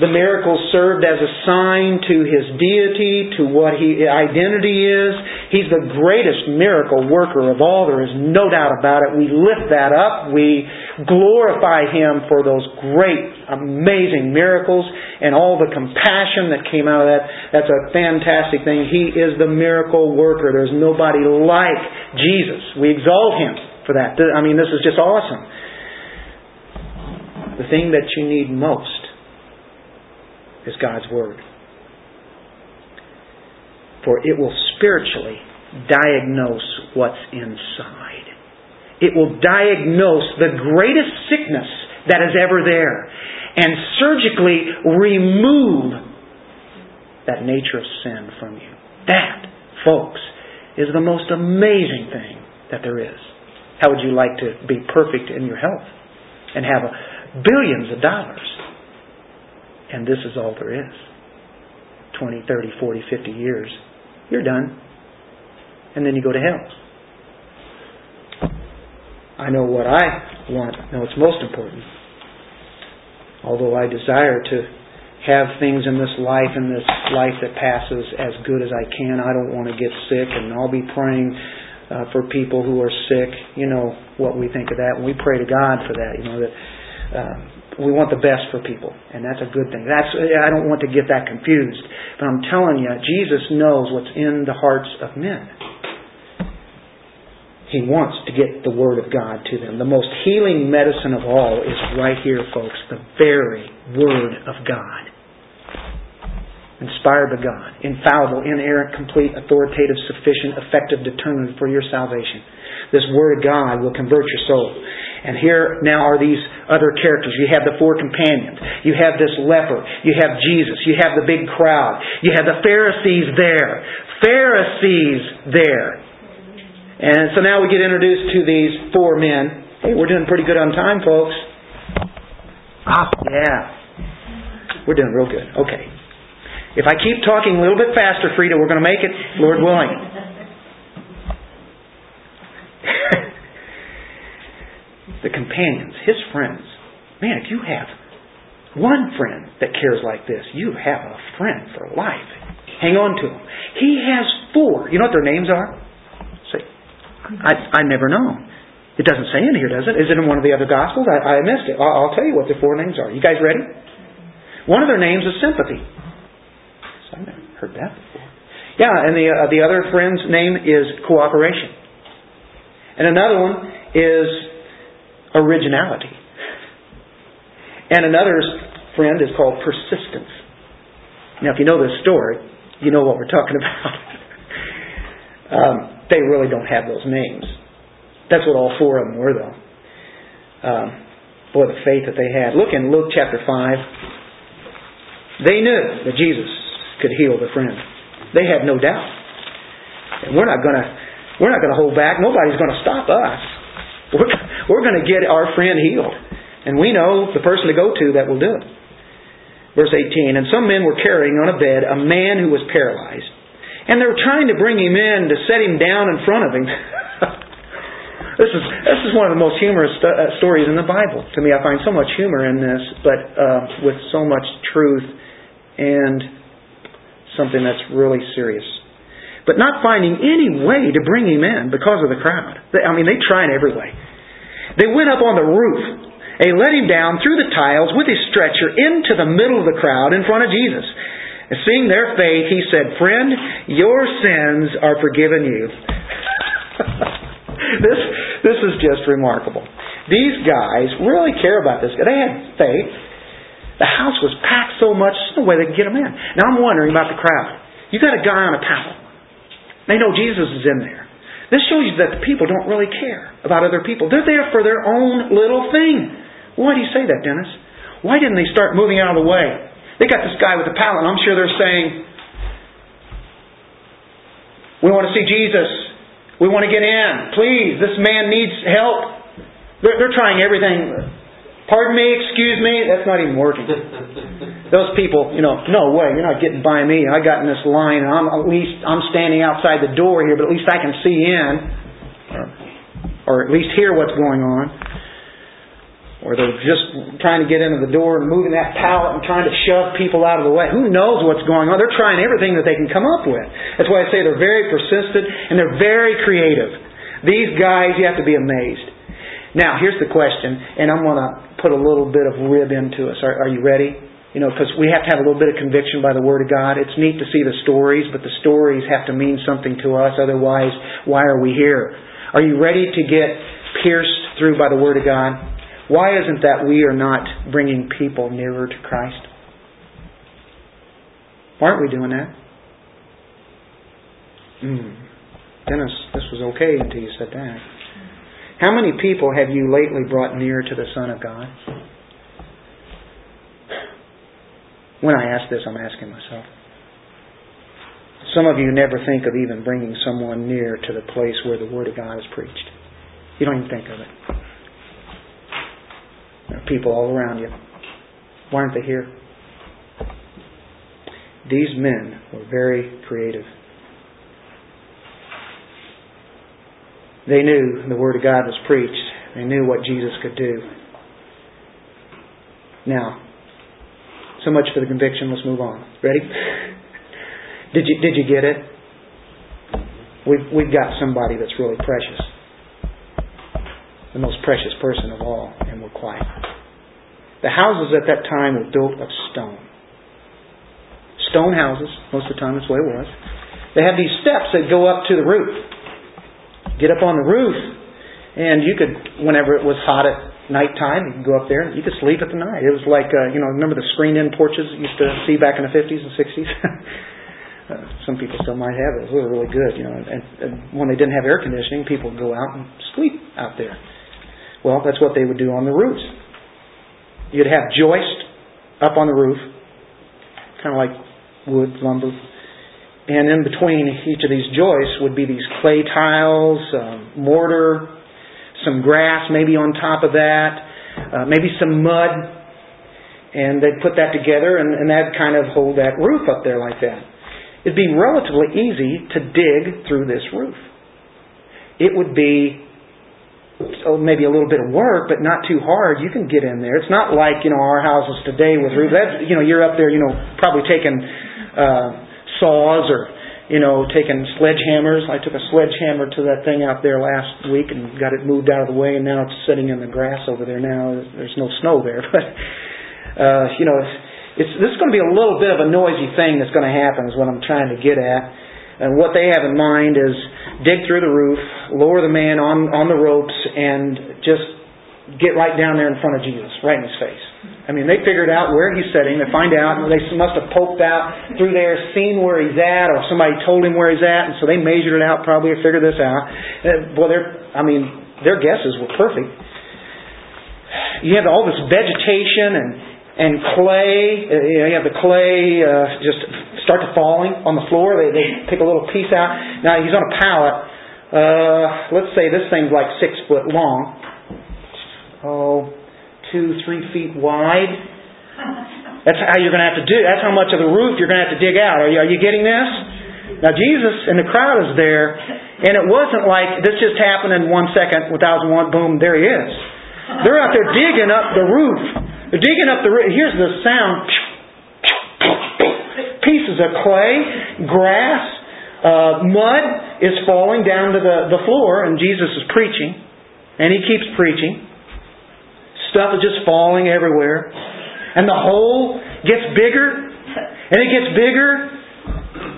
The miracles served as a sign to his deity, to what his identity is. He's the greatest miracle worker of all. There is no doubt about it. We lift that up. We glorify him for those great, amazing miracles and all the compassion that came out of that. That's a fantastic thing. He is the miracle worker. There's nobody like Jesus. We exalt him for that. I mean, this is just awesome. The thing that you need most is God's Word. For it will spiritually diagnose what's inside. It will diagnose the greatest sickness that is ever there and surgically remove that nature of sin from you. That, folks, is the most amazing thing that there is. How would you like to be perfect in your health and have billions of dollars? And this is all there is. twenty, thirty, forty, fifty years. You're done. And then you go to hell. I know what I want. No, it's most important. Although I desire to have things in this life, in this life that passes, as good as I can. I don't want to get sick, and I'll be praying uh, for people who are sick. You know what we think of that. We pray to God for that. You know that uh, we want the best for people, and that's a good thing. That's I don't want to get that confused. But I'm telling you, Jesus knows what's in the hearts of men. He wants to get the Word of God to them. The most healing medicine of all is right here, folks. The very Word of God. Inspired by God. Infallible, inerrant, complete, authoritative, sufficient, effective, determined for your salvation. This Word of God will convert your soul. And here now are these other characters. You have the four companions. You have this leper. You have Jesus. You have the big crowd. You have the Pharisees there. Pharisees there. And so now we get introduced to these four men. Hey, we're doing pretty good on time, folks. Ah, yeah. We're doing real good. Okay. If I keep talking a little bit faster, Frida, we're going to make it, Lord willing. The companions, his friends. Man, if you have one friend that cares like this, you have a friend for life. Hang on to him. He has four. You know what their names are? I, I never know. It doesn't say in here, does it? Is it in one of the other Gospels? I, I missed it. I'll, I'll tell you what the four names are. You guys ready? One of their names is Sympathy. So I've never heard that before. Yeah, and the uh, the other friend's name is Cooperation. And another one is Originality. And another friend is called Persistence. Now, if you know this story, you know what we're talking about. um They really don't have those names. That's what all four of them were, though. Um, boy, the faith that they had. Look in Luke chapter five. They knew that Jesus could heal the friend. They had no doubt. And we're not going to we're not going to hold back. Nobody's going to stop us. We're we're going to get our friend healed, and we know the person to go to that will do it. Verse eighteen. And some men were carrying on a bed a man who was paralyzed. And they were trying to bring him in to set him down in front of him. This is this is one of the most humorous st- uh, stories in the Bible. To me, I find so much humor in this, but uh, with so much truth and something that's really serious. But not finding any way to bring him in because of the crowd. They, I mean, they tried every way. They went up on the roof. They let him down through the tiles with his stretcher into the middle of the crowd in front of Jesus. And seeing their faith, he said, "Friend, your sins are forgiven you." This this is just remarkable. These guys really care about this guy. They had faith. The house was packed so much, there's no way they could get him in. Now I'm wondering about the crowd. You got a guy on a pallet. They know Jesus is in there. This shows you that the people don't really care about other people. They're there for their own little thing. Why do you say that, Dennis? Why didn't they start moving out of the way? They got this guy with the pallet, and I'm sure they're saying, we want to see Jesus. We want to get in. Please, this man needs help. They're, they're trying everything. Pardon me, excuse me. That's not even working. Those people, you know, no way. You're not getting by me. I got in this line, and I'm at least I'm standing outside the door here, but at least I can see in, or, or at least hear what's going on. Or they're just trying to get into the door and moving that pallet and trying to shove people out of the way. Who knows what's going on? They're trying everything that they can come up with. That's why I say they're very persistent and they're very creative. These guys, you have to be amazed. Now, here's the question, and I'm going to put a little bit of rib into us. Are, are you ready? You know, because we have to have a little bit of conviction by the Word of God. It's neat to see the stories, but the stories have to mean something to us. Otherwise, why are we here? Are you ready to get pierced through by the Word of God? Why isn't that we are not bringing people nearer to Christ? Why aren't we doing that? Mm. Dennis, this was okay until you said that. How many people have you lately brought near to the Son of God? When I ask this, I'm asking myself. Some of you never think of even bringing someone near to the place where the Word of God is preached. You don't even think of it. There are people all around you. Why aren't they here? These men were very creative. They knew the Word of God was preached. They knew what Jesus could do. Now, so much for the conviction. Let's move on. Ready? Did you did you get it? We've, we've got somebody that's really precious. The most precious person of all. And we're quiet. The houses at that time were built of stone. Stone houses. Most of the time that's the way it was. They had these steps that go up to the roof. Get up on the roof, and you could, whenever it was hot at nighttime, you could go up there and you could sleep at the night. It was like, uh, you know, remember the screened-in porches you used to see back in the fifties and sixties? uh, some people still might have it. It was really, really good. You know, and, and when they didn't have air conditioning, people would go out and sleep out there. Well, that's what they would do on the roofs. You'd have joists up on the roof, kind of like wood, lumber. And in between each of these joists would be these clay tiles, um, mortar, some grass maybe on top of that, uh, maybe some mud. And they'd put that together and, and that'd kind of hold that roof up there like that. It'd be relatively easy to dig through this roof. It would be oh, maybe a little bit of work, but not too hard. You can get in there. It's not like, you know, our houses today with roofs. That's, you know, you're up there, you know, probably taking... Uh, saws or, you know, taking sledgehammers. I took a sledgehammer to that thing out there last week and got it moved out of the way, and now it's sitting in the grass over there now. There's no snow there. But, uh, you know, it's, it's, this is going to be a little bit of a noisy thing that's going to happen is what I'm trying to get at. And what they have in mind is dig through the roof, lower the man on, on the ropes, and just get right down there in front of Jesus, right in his face. I mean, they figured out where he's sitting. They find out. They must have poked out through there, seen where he's at, or somebody told him where he's at, and so they measured it out probably to figure this out. Well, I mean, their guesses were perfect. You have all this vegetation and, and clay. You know, you have the clay uh, just start to falling on the floor. They, they pick a little piece out. Now, he's on a pallet. Uh, let's say this thing's like six foot long. Oh... two, three feet wide. That's how you're going to have to do. That's how much of the roof you're going to have to dig out. Are you, are you getting this? Now Jesus and the crowd is there, and it wasn't like this just happened in one second, without one, boom, there he is. They're out there digging up the roof. They're digging up the roof. Here's the sound. Pieces of clay, grass, uh, mud is falling down to the, the floor, and Jesus is preaching, and he keeps preaching. Stuff is just falling everywhere. And the hole gets bigger. And it gets bigger.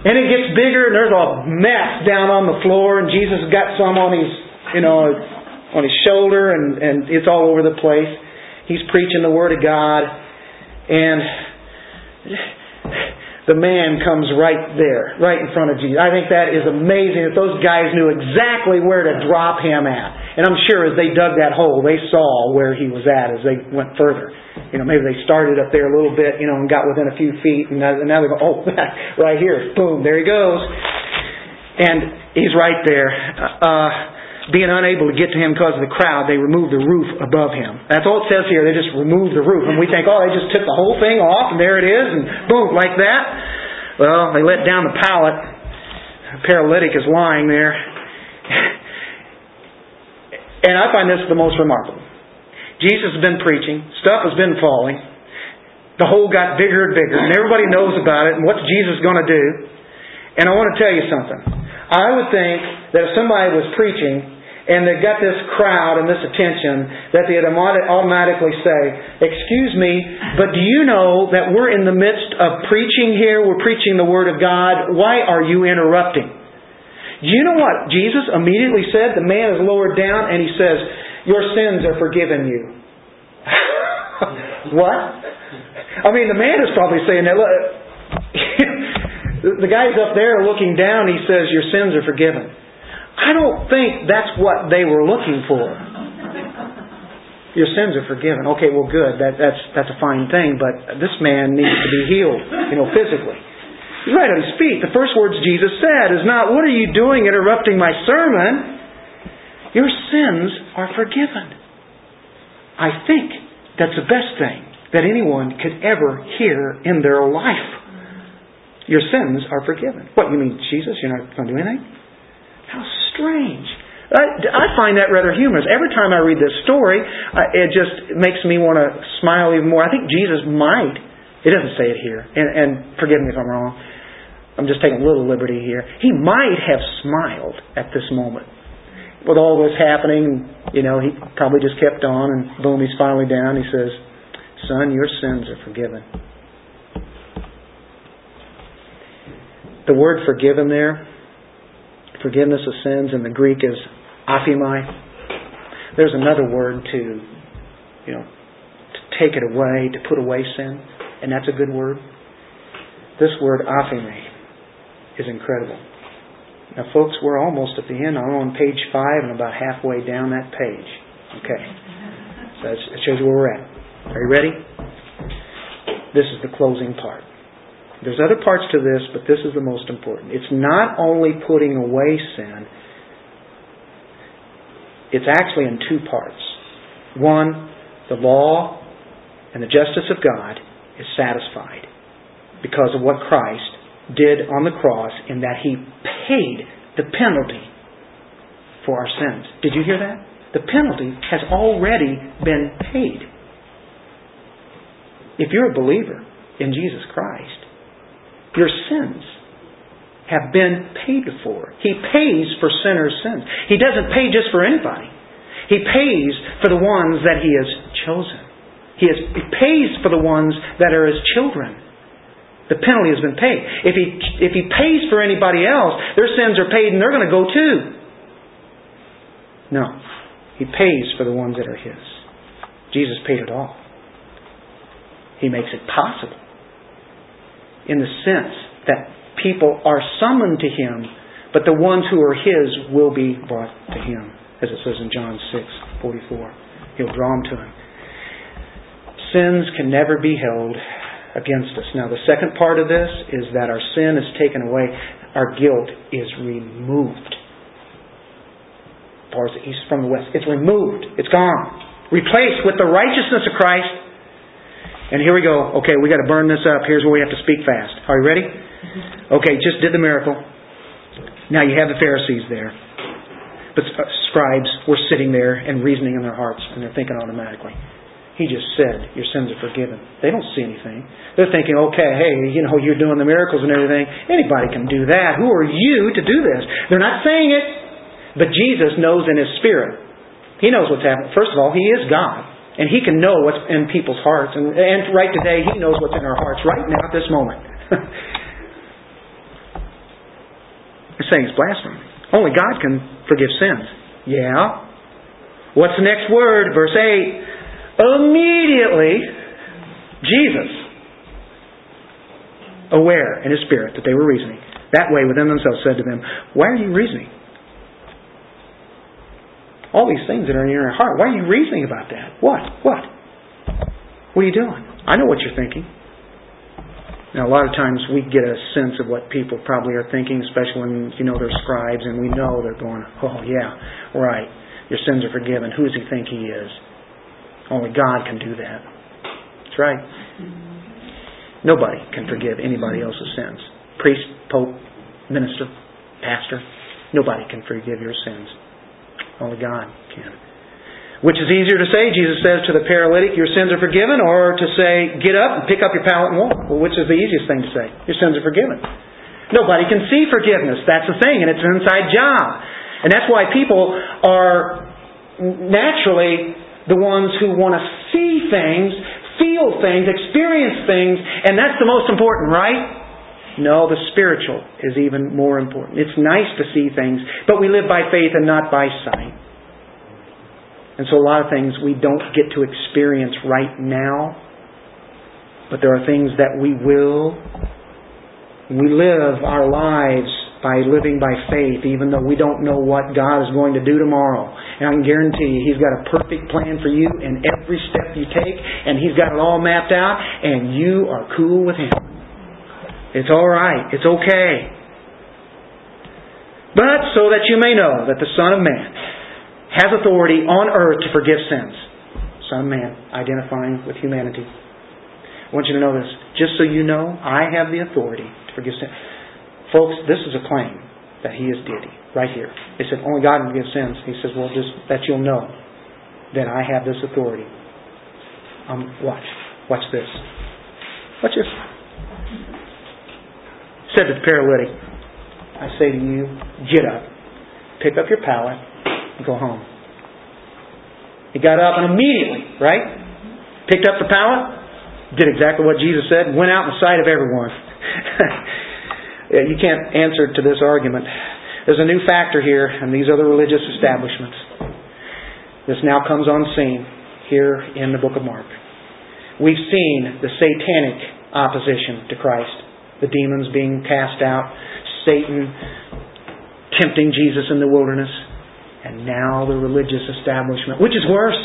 And it gets bigger. And there's a mess down on the floor. And Jesus has got some on his, you know, on his shoulder. And, and it's all over the place. He's preaching the Word of God. And the man comes right there, right in front of Jesus. I think that is amazing that those guys knew exactly where to drop him at. And I'm sure as they dug that hole, they saw where he was at as they went further. You know, maybe they started up there a little bit, you know, and got within a few feet, and now they go, oh, right here, boom, there he goes. And he's right there. Uh, being unable to get to him because of the crowd, they removed the roof above him. That's all it says here. They just removed the roof. And we think, oh, they just took the whole thing off, and there it is, and boom, like that. Well, they let down the pallet. A paralytic is lying there. And I find this the most remarkable. Jesus has been preaching. Stuff has been falling. The hole got bigger and bigger, and everybody knows about it, and what's Jesus going to do? And I want to tell you something. I would think that if somebody was preaching, and they got this crowd and this attention, that they'd automatically say, excuse me, but do you know that we're in the midst of preaching here? We're preaching the Word of God. Why are you interrupting? Do you know what Jesus immediately said? The man is lowered down and he says, your sins are forgiven you. What? I mean, the man is probably saying that. The guy's up there looking down, he says, your sins are forgiven. I don't think that's what they were looking for. Your sins are forgiven. Okay, well, good. That, that's that's a fine thing, but this man needs to be healed, you know, physically. He's right on his feet. The first words Jesus said is not, what are you doing interrupting my sermon? Your sins are forgiven. I think that's the best thing that anyone could ever hear in their life. Your sins are forgiven. What, you mean, Jesus, you're not going to do anything? How strange. I, I find that rather humorous. Every time I read this story, uh, it just makes me want to smile even more. I think Jesus might, it doesn't say it here, and, and forgive me if I'm wrong, I'm just taking a little liberty here, he might have smiled at this moment. With all this happening, you know, he probably just kept on, and boom, he's finally down. He says, son, your sins are forgiven. The word forgiven there, forgiveness of sins in the Greek is aphimai. There's another word to, you know, to take it away, to put away sin, and that's a good word. This word aphimai is incredible. Now, folks, we're almost at the end. I'm on page five and about halfway down that page. Okay, so that shows you where we're at. Are you ready? This is the closing part. There's other parts to this, but this is the most important. It's not only putting away sin. It's actually in two parts. One, the law and the justice of God is satisfied because of what Christ did on the cross in that He paid the penalty for our sins. Did you hear that? The penalty has already been paid. If you're a believer in Jesus Christ, your sins have been paid for. He pays for sinners' sins. He doesn't pay just for anybody. He pays for the ones that He has chosen. He, has, he pays for the ones that are His children. The penalty has been paid. If he, if he pays for anybody else, their sins are paid and they're going to go too. No. He pays for the ones that are His. Jesus paid it all. He makes it possible. In the sense that people are summoned to Him, but the ones who are His will be brought to Him. As it says in John six forty-four. He'll draw them to Him. Sins can never be held against us. Now, the second part of this is that our sin is taken away. Our guilt is removed. As far as the east from the west. It's removed. It's gone. Replaced with the righteousness of Christ. And here we go. Okay, we got to burn this up. Here's where we have to speak fast. Are you ready? Okay, just did the miracle. Now you have the Pharisees there. But scribes were sitting there and reasoning in their hearts. And they're thinking automatically. He just said, your sins are forgiven. They don't see anything. They're thinking, okay, hey, you know, you're doing the miracles and everything. Anybody can do that. Who are you to do this? They're not saying it. But Jesus knows in His Spirit. He knows what's happening. First of all, He is God. And He can know what's in people's hearts. And, and right today, He knows what's in our hearts right now at this moment. You're saying it's blasphemy. Only God can forgive sins. Yeah. What's the next word? Verse eight. Immediately, Jesus aware in his spirit that they were reasoning that way within themselves, said to them, "Why are you reasoning? All these things that are in your heart, why are you reasoning about that? What? What? What are you doing? I know what you're thinking." Now, a lot of times we get a sense of what people probably are thinking, especially when, you know, they're scribes and we know they're going, "Oh, yeah, right, your sins are forgiven. Who does he think he is? Only God can do that." That's right. Nobody can forgive anybody else's sins. Priest, pope, minister, pastor, nobody can forgive your sins. Only God can. Which is easier to say, Jesus says to the paralytic, "Your sins are forgiven," or to say, "Get up and pick up your pallet and walk." Well, which is the easiest thing to say? Your sins are forgiven. Nobody can see forgiveness. That's the thing, and it's an inside job. And that's why people are naturally the ones who want to see things, feel things, experience things, and that's the most important, right? No, the spiritual is even more important. It's nice to see things, but we live by faith and not by sight. And so a lot of things we don't get to experience right now, but there are things that we will. We live our lives by living by faith, even though we don't know what God is going to do tomorrow. And I can guarantee you, He's got a perfect plan for you in every step you take, and He's got it all mapped out, and you are cool with Him. It's all right. It's okay. But so that you may know that the Son of Man has authority on earth to forgive sins. Son of Man, identifying with humanity. I want you to know this. Just so you know, I have the authority to forgive sins. Folks, this is a claim that He is deity, right here. They said, "Only God can forgive sins." He says, "Well, just that you'll know that I have this authority." Um, watch. Watch this. Watch this. He said to the paralytic, "I say to you, get up, pick up your pallet, and go home." He got up and immediately, right? Picked up the pallet, did exactly what Jesus said, and went out in the sight of everyone. You can't answer to this argument. There's a new factor here in these other religious establishments. This now comes on scene here in the book of Mark. We've seen the satanic opposition to Christ. The demons being cast out. Satan tempting Jesus in the wilderness. And now the religious establishment. Which is worse?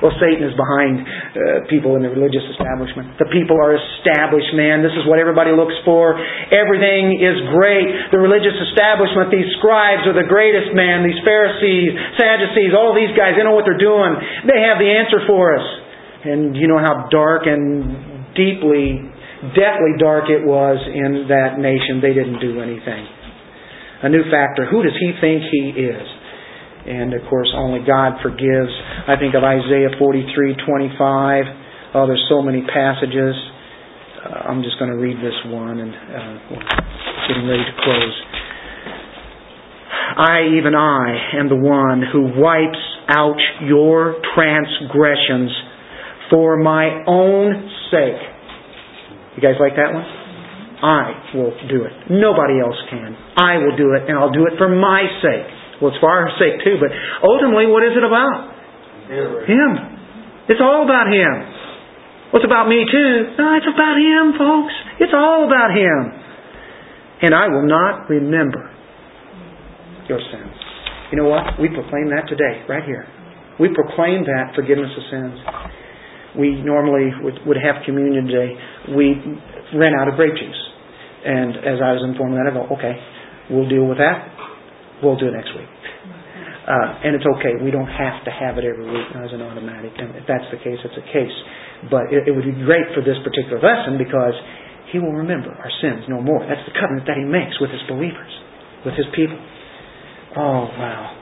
Well, Satan is behind uh, people in the religious establishment. The people are established, man. This is what everybody looks for. Everything is great. The religious establishment, these scribes are the greatest, man. These Pharisees, Sadducees, all these guys, they know what they're doing. They have the answer for us. And you know how dark and deeply, deathly dark it was in that nation. They didn't do anything. A new factor. Who does he think he is? And of course, only God forgives. I think of Isaiah forty-three twenty-five. Oh, there's so many passages. Uh, I'm just going to read this one, and uh, getting ready to close. "I, even I, am the one who wipes out your transgressions for my own sake." You guys like that one? I will do it. Nobody else can. I will do it, and I'll do it for my sake. Well, it's for our sake too, but ultimately, what is it about? Him. It's all about Him. Well, it's about me too. No, it's about Him, folks. It's all about Him. "And I will not remember your sins." You know what? We proclaim that today, right here. We proclaim that forgiveness of sins. We normally would have communion today. We ran out of grape juice. And as I was informed of that, I go, "Okay, we'll deal with that. We'll do it next week." Uh, and it's okay. We don't have to have it every week as an automatic. And if that's the case, it's a case. But it, it would be great for this particular lesson because He will remember our sins no more. That's the covenant that He makes with His believers, with His people. Oh, wow.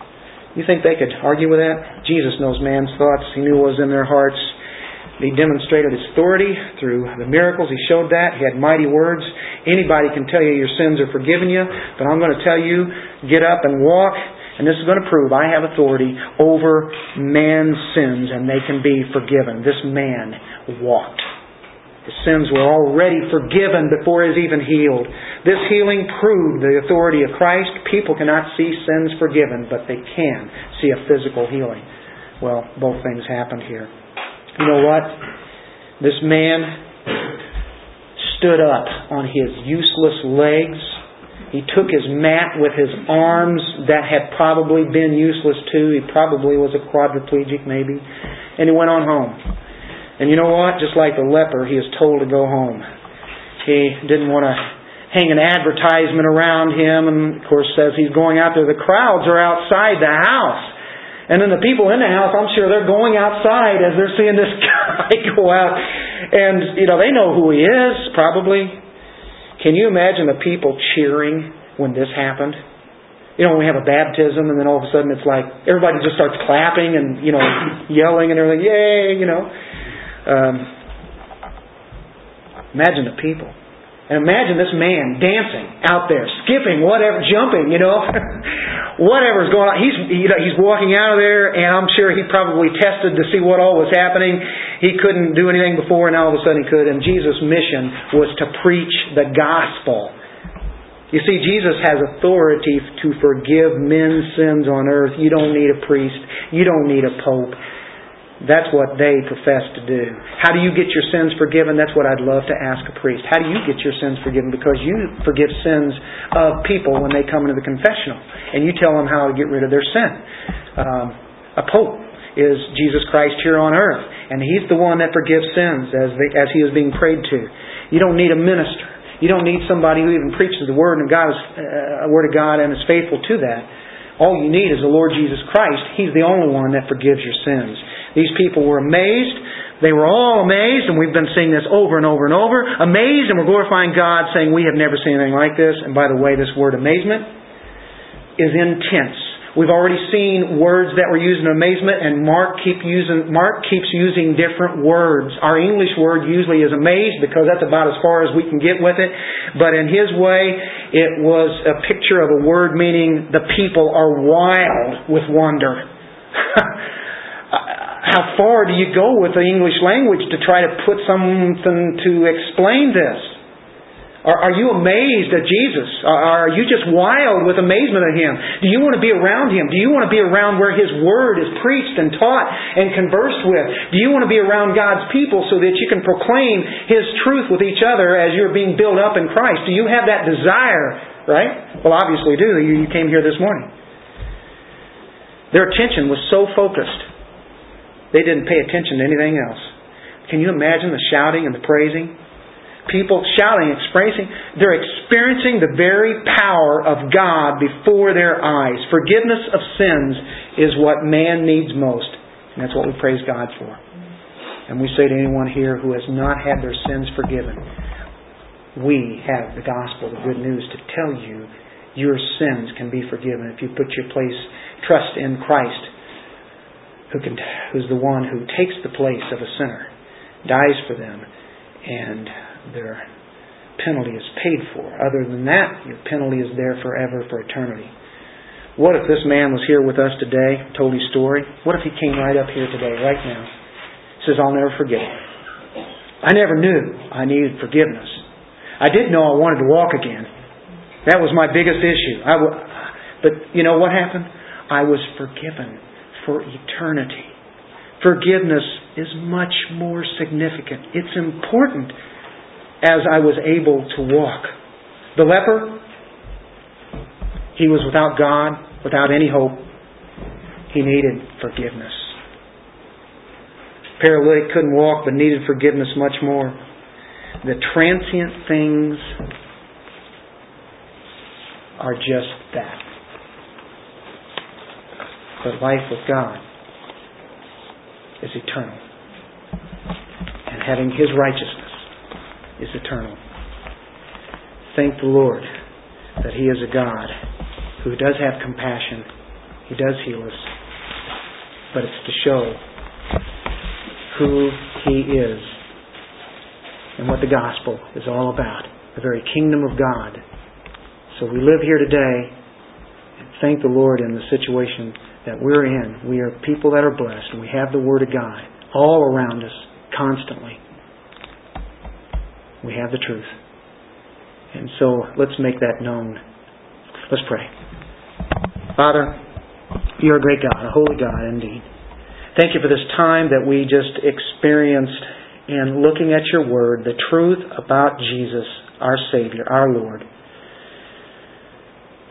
You think they could argue with that? Jesus knows man's thoughts. He knew what was in their hearts. He demonstrated His authority through the miracles. He showed that. He had mighty words. Anybody can tell you your sins are forgiven you, but I'm going to tell you, get up and walk. And this is going to prove I have authority over man's sins and they can be forgiven. This man walked. His sins were already forgiven before He was even healed. This healing proved the authority of Christ. People cannot see sins forgiven, but they can see a physical healing. Well, both things happened here. You know what? This man stood up on his useless legs. He took his mat with his arms that had probably been useless too. He probably was a quadriplegic maybe. And he went on home. And you know what? Just like the leper, he is told to go home. He didn't want to hang an advertisement around him. And of course says he's going out there. The crowds are outside the house. And then the people in the house, I'm sure they're going outside as they're seeing this guy go out. And, you know, they know who he is, probably. Can you imagine the people cheering when this happened? You know, when we have a baptism and then all of a sudden it's like everybody just starts clapping and, you know, yelling and everything. Yay, you know. Um, imagine the people. And imagine this man dancing out there, skipping, whatever, jumping, you know. Whatever's going on. He's, you know, he's walking out of there and I'm sure he probably tested to see what all was happening. He couldn't do anything before, and all of a sudden he could. And Jesus' mission was to preach the gospel. You see, Jesus has authority to forgive men's sins on earth. You don't need a priest. You don't need a pope. That's what they profess to do. How do you get your sins forgiven? That's what I'd love to ask a priest. How do you get your sins forgiven? Because you forgive sins of people when they come into the confessional. And you tell them how to get rid of their sin. Um, a pope is Jesus Christ here on earth. And He's the one that forgives sins as they, as He is being prayed to. You don't need a minister. You don't need somebody who even preaches the Word, and God is, uh, Word of God and is faithful to that. All you need is the Lord Jesus Christ. He's the only one that forgives your sins. These people were amazed. They were all amazed, and we've been seeing this over and over and over. Amazed, and we're glorifying God, saying we have never seen anything like this. And by the way, this word amazement is intense. We've already seen words that were used in amazement, and Mark keep using Mark keeps using different words. Our English word usually is amazed because that's about as far as we can get with it. But in his way, it was a picture of a word meaning the people are wild with wonder. How far do you go with the English language to try to put something to explain this? Are you amazed at Jesus? Are you just wild with amazement at Him? Do you want to be around Him? Do you want to be around where His Word is preached and taught and conversed with? Do you want to be around God's people so that you can proclaim His truth with each other as you're being built up in Christ? Do you have that desire? Right? Well, obviously you do. You came here this morning. Their attention was so focused. They didn't pay attention to anything else. Can you imagine the shouting and the praising? People shouting, expressing, they're experiencing the very power of God before their eyes. Forgiveness of sins is what man needs most. And that's what we praise God for. And we say to anyone here who has not had their sins forgiven, we have the gospel, the good news to tell you your sins can be forgiven if you put your place, trust in Christ, who can, who's the one who takes the place of a sinner, dies for them, and their penalty is paid for. Other than that, your penalty is there forever, for eternity. What if this man was here with us today, told his story? What if he came right up here today, right now? He says, I'll never forget it. I never knew I needed forgiveness. I did know I wanted to walk again. That was my biggest issue. I w- but you know what happened? I was forgiven for eternity. Forgiveness is much more significant. It's important. As I was able to walk. The leper, he was without God, without any hope. He needed forgiveness. Paralytic couldn't walk but needed forgiveness much more. The transient things are just that. But life with God is eternal. And having His righteousness is eternal. Thank the Lord that He is a God who does have compassion. He does heal us. But it's to show who He is and what the gospel is all about. The very kingdom of God. So we live here today and thank the Lord in the situation that we're in. We are people that are blessed, and we have the Word of God all around us constantly. We have the truth. And so, let's make that known. Let's pray. Father, You're a great God, a holy God indeed. Thank You for this time that we just experienced and looking at your word, the truth about Jesus, our Savior, our Lord.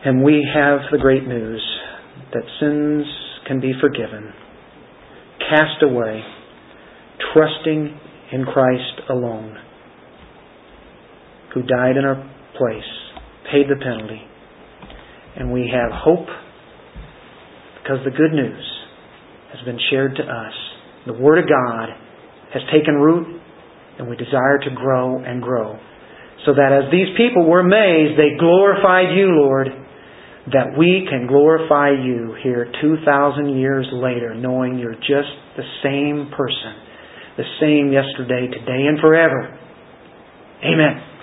And we have the great news that sins can be forgiven, cast away, trusting in Christ alone, who died in our place, paid the penalty. And we have hope because the good news has been shared to us. The Word of God has taken root, and we desire to grow and grow, so that as these people were amazed, they glorified you, Lord, that we can glorify you here two thousand years later, knowing you're just the same person, the same yesterday, today, and forever. Amen.